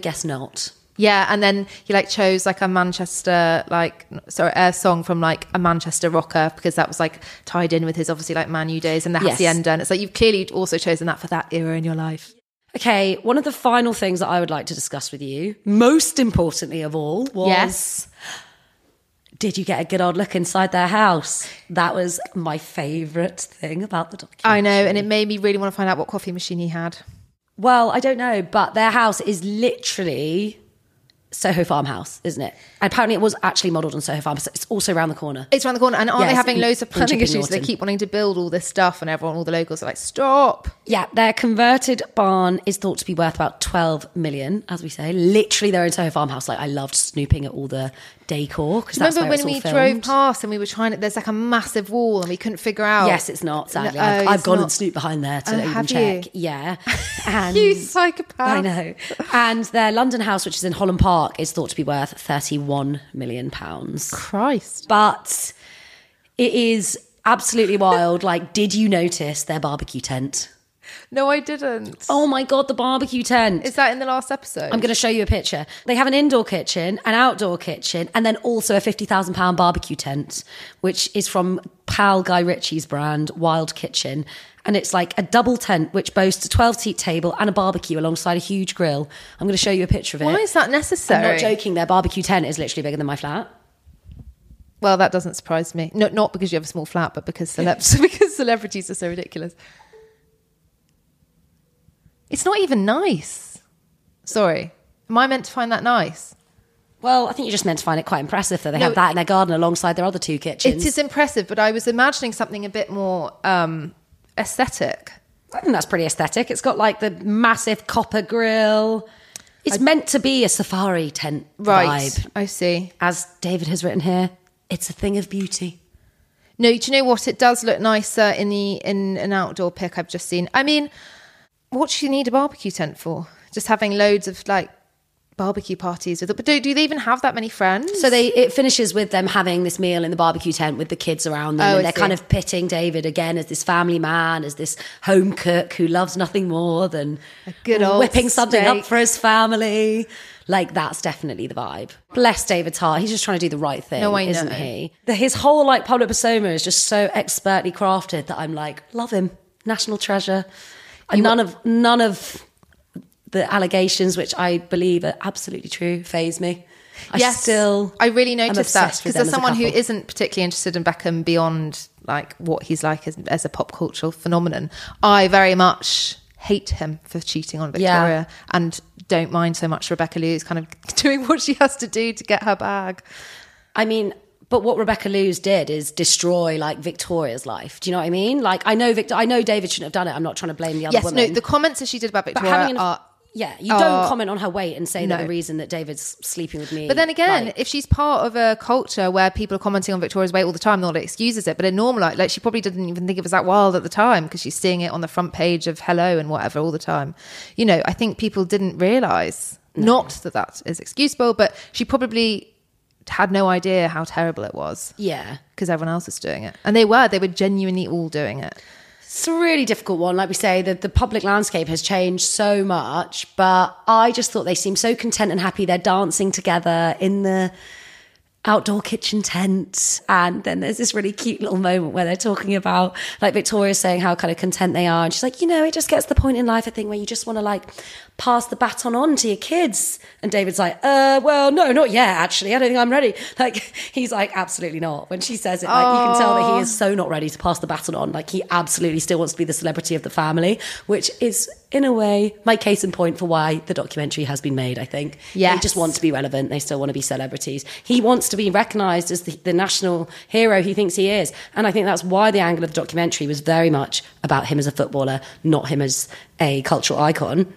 guess not. Yeah, and then he like chose like a Manchester a song from like a Manchester rocker, because that was like tied in with his obviously like Man U days and the Hacienda, and it's like you've clearly also chosen that for that era in your life. Okay, one of the final things that I would like to discuss with you, most importantly of all, was... Yes. Did you get a good old look inside their house? That was my favourite thing about the documentary. I know, and it made me really want to find out what coffee machine he had. Well, I don't know, but their house is literally Soho Farmhouse, isn't it? And apparently it was actually modelled on Soho Farmhouse. It's also around the corner. It's around the corner. And aren't they having loads of planning issues? They keep wanting to build all this stuff and all the locals are like, stop. Yeah, their converted barn is thought to be worth about 12 million, as we say. Literally their own Soho Farmhouse. Like, I loved snooping at all the decor. Because that's where it's all filmed. Remember when we drove past and we were trying to, there's like a massive wall and we couldn't figure out. Yes, it's not, sadly. No, I've gone and snooped behind there to even check. You? Yeah. And you psychopath. I know. And their London house, which is in Holland Park, is thought to be worth £31 million. Christ. But it is absolutely wild. Like, did you notice their barbecue tent? No, I didn't. Oh my God, the barbecue tent. Is that in the last episode? I'm going to show you a picture. They have an indoor kitchen, an outdoor kitchen, and then also a £50,000 barbecue tent, which is from pal Guy Ritchie's brand, Wild Kitchen. And it's like a double tent, which boasts a 12-seat table and a barbecue alongside a huge grill. I'm going to show you a picture of it. Why is that necessary? I'm not joking. Their barbecue tent is literally bigger than my flat. Well, that doesn't surprise me. No, not because you have a small flat, but because because celebrities are so ridiculous. It's not even nice. Sorry. Am I meant to find that nice? Well, I think you're just meant to find it quite impressive that they have that in their garden alongside their other two kitchens. It is impressive, but I was imagining something a bit more aesthetic. I think that's pretty aesthetic. It's got like the massive copper grill. It's meant to be a safari tent vibe. I see. As David has written here, it's a thing of beauty. No, do you know what? It does look nicer in an outdoor pic I've just seen. I mean... what do you need a barbecue tent for? Just having loads of like barbecue parties with it. But do they even have that many friends? So it finishes with them having this meal in the barbecue tent with the kids around them. And they're kind of pitting David again as this family man, as this home cook who loves nothing more than a good old whipping something up for his family. Like, that's definitely the vibe. Bless David's heart. He's just trying to do the right thing, isn't he? His whole like public persona is just so expertly crafted that I'm like, love him. National treasure. None of the allegations, which I believe are absolutely true, faze me. I really noticed that, because as someone who isn't particularly interested in Beckham beyond like what he's like as a pop cultural phenomenon, I very much hate him for cheating on Victoria and don't mind so much Rebecca Loos kind of doing what she has to do to get her bag. I mean... but what Rebecca Loos did is destroy like Victoria's life. Do you know what I mean? Like, I know David shouldn't have done it. I'm not trying to blame the other woman. Yes, no, the comments that she did about Victoria are... yeah, you don't comment on her weight and say that the reason that David's sleeping with me... But then again, if she's part of a culture where people are commenting on Victoria's weight all the time, all it excuses it. But in normal life, like, she probably didn't even think it was that wild at the time, because she's seeing it on the front page of Hello and whatever all the time. You know, I think people didn't realise, not that that is excusable, but she probably... had no idea how terrible it was. Yeah. Because everyone else is doing it. And they were genuinely all doing it. It's a really difficult one. Like we say, the public landscape has changed so much, but I just thought they seemed so content and happy. They're dancing together in the outdoor kitchen tent. And then there's this really cute little moment where they're talking about, like, Victoria's saying how kind of content they are. And she's like, you know, it just gets to the point in life, I think, where you just want to like pass the baton on to your kids. And David's like, well, no, not yet, actually. I don't think I'm ready. Like, he's like, absolutely not. When she says it, like, you can tell that he is so not ready to pass the baton on. Like, he absolutely still wants to be the celebrity of the family, which is, in a way, my case in point for why the documentary has been made, I think. Yes. They just want to be relevant. They still want to be celebrities. He wants to be recognised as the national hero he thinks he is. And I think that's why the angle of the documentary was very much about him as a footballer, not him as a cultural icon,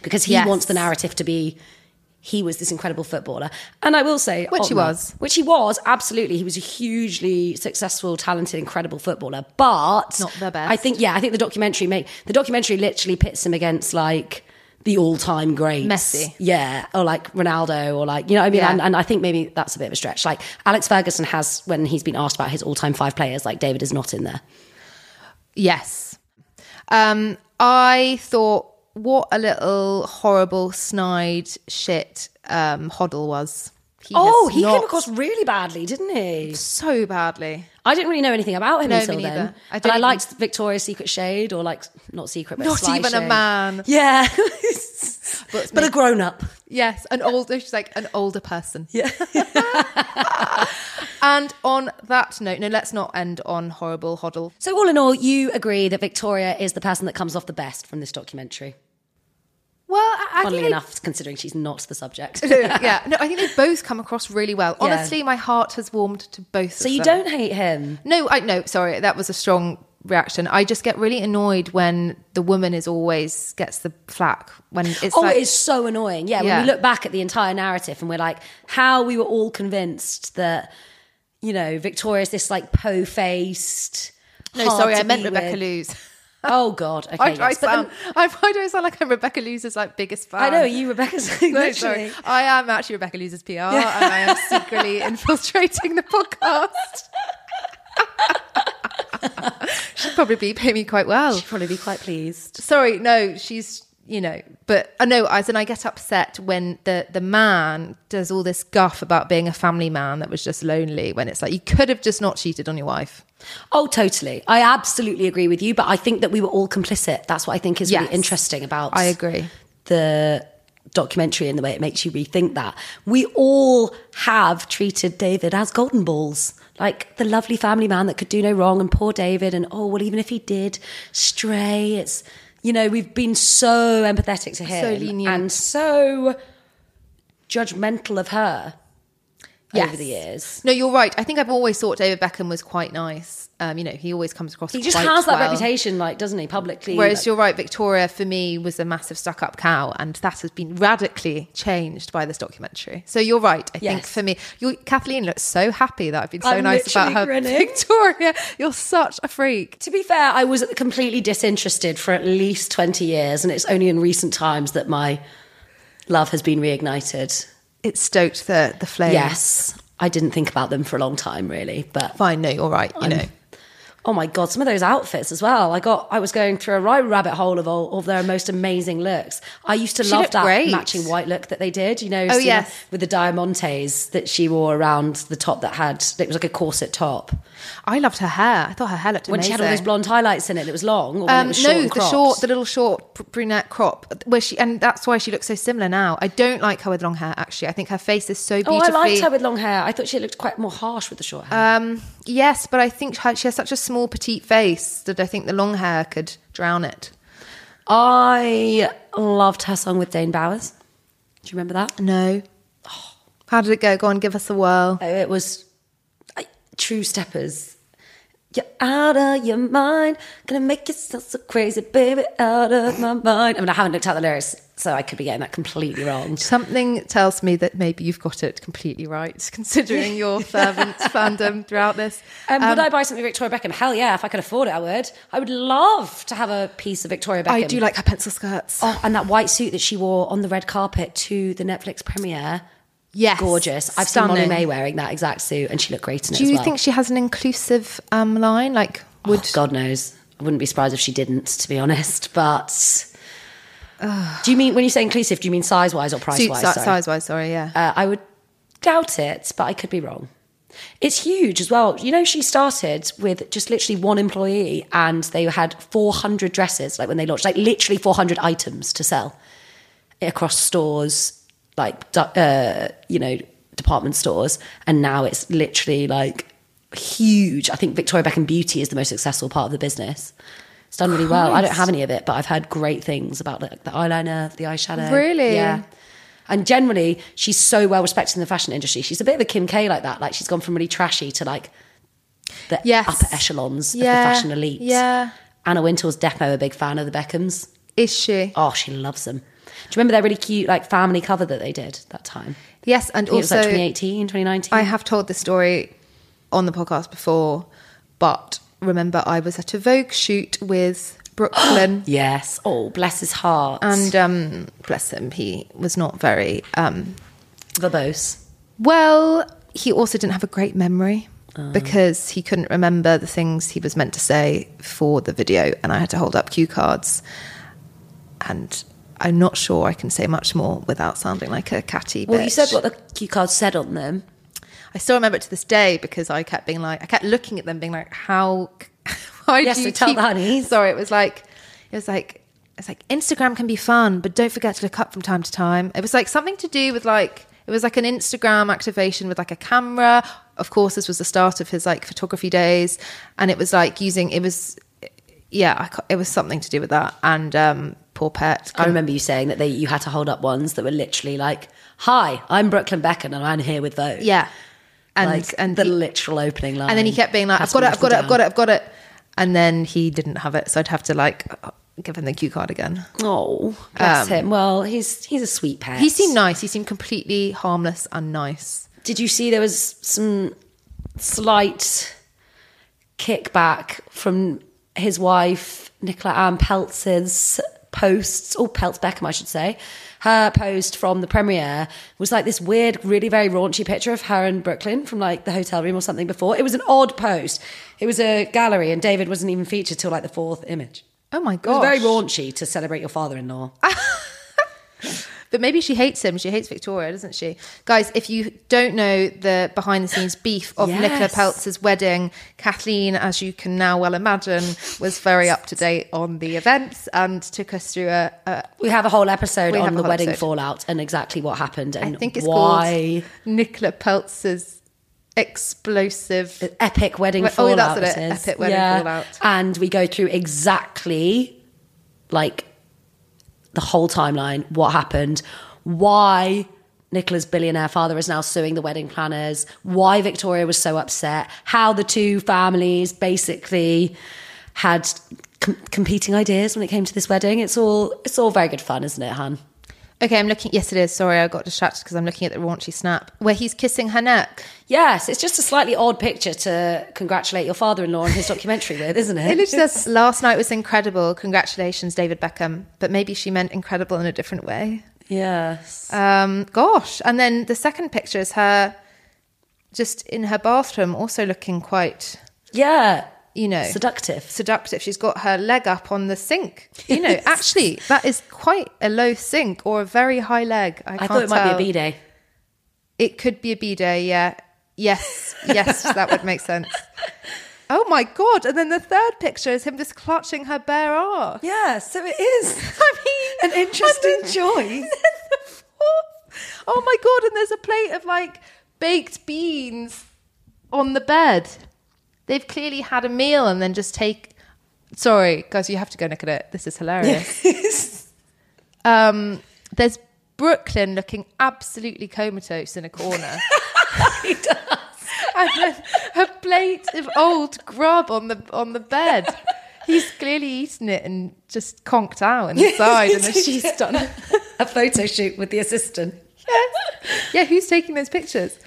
because he wants the narrative to be he was this incredible footballer. And I will say... Which he was, absolutely. He was a hugely successful, talented, incredible footballer, but... not the best. I think the documentary literally pits him against, like, the all-time greats. Messi. Yeah, or like Ronaldo, or like, you know what I mean? Yeah. And I think maybe that's a bit of a stretch. Like Alex Ferguson has, when he's been asked about his all-time five players, like David is not in there. Yes. I thought what a little horrible, snide shit Hoddle was. He came across really badly, didn't he? So badly. I didn't really know anything about him until then. But I liked Victoria's Secret shade, or like, not secret, but not sly even shade. A man. Yeah. but a grown-up. Yes, she's like an older person. Yeah. And on that note, no, let's not end on horrible Hoddle. So all in all, you agree that Victoria is the person that comes off the best from this documentary? Well, Funnily enough, considering she's not the subject. Yeah, no, I think they both come across really well. Honestly, my heart has warmed to both of them. So you don't hate him? No, sorry, that was a strong reaction. I just get really annoyed when the woman is always gets the flack. When it's it is so annoying. Yeah, when we look back at the entire narrative and we're like, how we were all convinced that, you know, Victoria's this like po-faced... No, sorry, I meant Rebecca Loos. Oh God! Okay, I don't sound like I'm Rebecca Loos's like biggest fan. I know, are you Rebecca's? No, sorry, I am actually Rebecca Loos's PR, and I am secretly infiltrating the podcast. She'd probably pay me quite well. She'd probably be quite pleased. Sorry, no, she's but I know. As in, I get upset when the man does all this guff about being a family man that was just lonely. When it's like you could have just not cheated on your wife. Oh, totally. I absolutely agree with you, but I think that we were all complicit. That's what I think is really interesting about the documentary and the way it makes you rethink that. We all have treated David as golden balls, like the lovely family man that could do no wrong, and poor David, and even if he did stray, it's, we've been so empathetic to him. So lenient. And so judgmental of her. Yes. Over the years. No, you're right. I think I've always thought David Beckham was quite nice. He always comes across quite well. He just has that reputation, like, doesn't he, publicly? Whereas you're right, Victoria, for me, was a massive stuck-up cow, and that has been radically changed by this documentary. So you're right. I think for me, Kathleen looks so happy that I've been so nice about her. Victoria, you're such a freak. To be fair, I was completely disinterested for at least 20 years, and it's only in recent times that my love has been reignited. It stoked the flames. Yes. I didn't think about them for a long time, really. But fine, no, you're right, you know. Oh my God, some of those outfits as well. I was going through a rabbit hole of all of their most amazing looks. I used to love that matching white look that they did, with the diamantes that she wore around the top it was like a corset top. I loved her hair. I thought her hair looked amazing. When she had all those blonde highlights in it, it was long, or when it was short and cropped. The little short brunette crop, and that's why she looks so similar now. I don't like her with long hair, actually. I think her face is so beautiful. Oh, I liked her with long hair. I thought she looked quite more harsh with the short hair. Yes, but I think she has such a small petite face that I think the long hair could drown it. I loved her song with Dane Bowers. Do you remember that? No. Oh. How did it go? Go on, give us a whirl. It was True Steppers. You're out of your mind. Gonna make yourself so crazy, baby, out of my mind. I mean, I haven't looked at the lyrics, so I could be getting that completely wrong. Something tells me that maybe you've got it completely right, considering your fervent fandom throughout this. Would I buy something Victoria Beckham? Hell yeah, if I could afford it, I would. I would love to have a piece of Victoria Beckham. I do like her pencil skirts. Oh, and that white suit that she wore on the red carpet to the Netflix premiere. Yes. Gorgeous. I've seen Molly May wearing that exact suit, and she looked great in it as well. Do you think she has an inclusive line? God knows. I wouldn't be surprised if she didn't, to be honest, but... Do you mean, when you say inclusive, do you mean size-wise or price-wise? Size-wise, sorry, yeah. I would doubt it, but I could be wrong. It's huge as well. She started with just literally one employee, and they had 400 dresses, like when they launched, like literally 400 items to sell across stores, like, department stores. And now it's literally like huge. I think Victoria Beckham Beauty is the most successful part of the business. It's done really well. I don't have any of it, but I've heard great things about the eyeliner, the eyeshadow. Really? Yeah. And generally, she's so well respected in the fashion industry. She's a bit of a Kim K like that. Like, she's gone from really trashy to like the upper echelons of the fashion elite. Yeah. Anna Wintour's Deco, a big fan of the Beckhams. Is she? Oh, she loves them. Do you remember their really cute like family cover that they did that time? Yes, and also... It was like 2018, 2019. I have told this story on the podcast before, but... Remember, I was at a Vogue shoot with Brooklyn. Yes. Oh, bless his heart. And bless him, he was not very... verbose. Well, he also didn't have a great memory because he couldn't remember the things he was meant to say for the video, and I had to hold up cue cards. And I'm not sure I can say much more without sounding like a catty bitch. Well, you said what the cue cards said on them. I still remember it to this day because I kept being like, I kept looking at them being like, how... Why yes, do you tell the honey. Sorry, it was like Instagram can be fun, but don't forget to look up from time to time. It was like something to do with like, it was like an Instagram activation with like a camera. Of course, this was the start of his like photography days, and it was like using it was something to do with that. And poor pet. I remember you saying that you had to hold up ones that were literally like, "Hi, I'm Brooklyn Beckham, and I'm here with Vogue." Yeah, and the literal opening line. And then he kept being like, "I've got it." And then he didn't have it, so I'd have to like give him the cue card again. Oh, bless him. Well, he's a sweet pet. He seemed nice. He seemed completely harmless and nice. Did you see there was some slight kickback from his wife, Nicola Ann Peltz's posts, or Peltz Beckham, I should say. Her post from the premiere was like this weird, really very raunchy picture of her and Brooklyn from like the hotel room or something before. It was an odd post. It was a gallery and David wasn't even featured till like the fourth image. Oh my God. It was very raunchy to celebrate your father-in-law. But maybe she hates him. She hates Victoria, doesn't she? Guys, if you don't know the behind-the-scenes beef of Nicola Peltz's wedding, Kathleen, as you can now well imagine, was very up-to-date on the events and took us through a... We have a whole episode on the wedding fallout and exactly what happened and I think it's why. Called Nicola Peltz's Explosive... Epic Wedding Fallout. Oh, that's it. Epic Wedding Fallout. And we go through exactly, like... the whole timeline, what happened, why Nicola's billionaire father is now suing the wedding planners, why Victoria was so upset, how the two families basically had competing ideas when it came to this wedding. It's all very good fun, isn't it, Han? Okay, I'm looking... Yes, it is. Sorry, I got distracted because I'm looking at the raunchy snap where he's kissing her neck. Yes, it's just a slightly odd picture to congratulate your father-in-law on his documentary with, isn't it? It says, last night was incredible. Congratulations, David Beckham. But maybe she meant incredible in a different way. Yes. Gosh. And then the second picture is her just in her bathroom, also looking quite... Yeah. You know... Seductive. She's got her leg up on the sink. You know, actually, that is quite a low sink or a very high leg. I thought it might be a B-day. It could be a B-day, yeah. Yes, that would make sense. Oh my God. And then the third picture is him just clutching her bare arse. Yeah, so it is. I mean... an interesting choice. Oh my God, and there's a plate of, like, baked beans on the bed. They've clearly had a meal and then just take... Sorry, guys, you have to go look at it. This is hilarious. There's Brooklyn looking absolutely comatose in a corner. He does. And then a plate of old grub on the bed. He's clearly eaten it and just conked out and sighed, and then she's done a photo shoot with the assistant. Yes. Yeah, who's taking those pictures?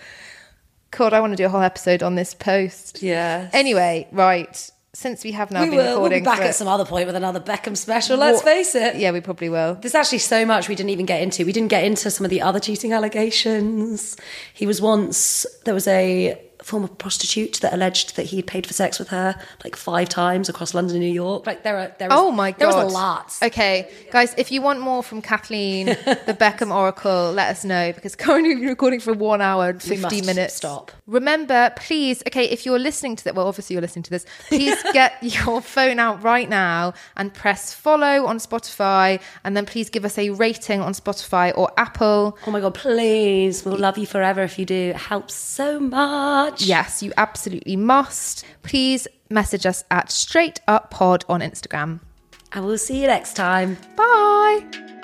God, I want to do a whole episode on this post. Yeah. Anyway, right. Since we have now been recording... We'll be back at some other point with another Beckham special, let's face it. Yeah, we probably will. There's actually so much we didn't even get into. We didn't get into some of the other cheating allegations. He was once... There was a former prostitute that alleged that he'd paid for sex with her like 5 times across London and New York. Like there was, oh my God. There was a lot. Okay, guys, if you want more from Kathleen, the Beckham Oracle, let us know, because currently we're recording for 1 hour and 50 minutes. Stop. Remember, please, okay, if you're listening to that, well, obviously you're listening to this, please get your phone out right now and press follow on Spotify, and then please give us a rating on Spotify or Apple. Oh my God, please. We'll love you forever if you do. It helps so much. Yes, you absolutely must. Please message us at Straight Up Pod on Instagram. And we'll see you next time. Bye.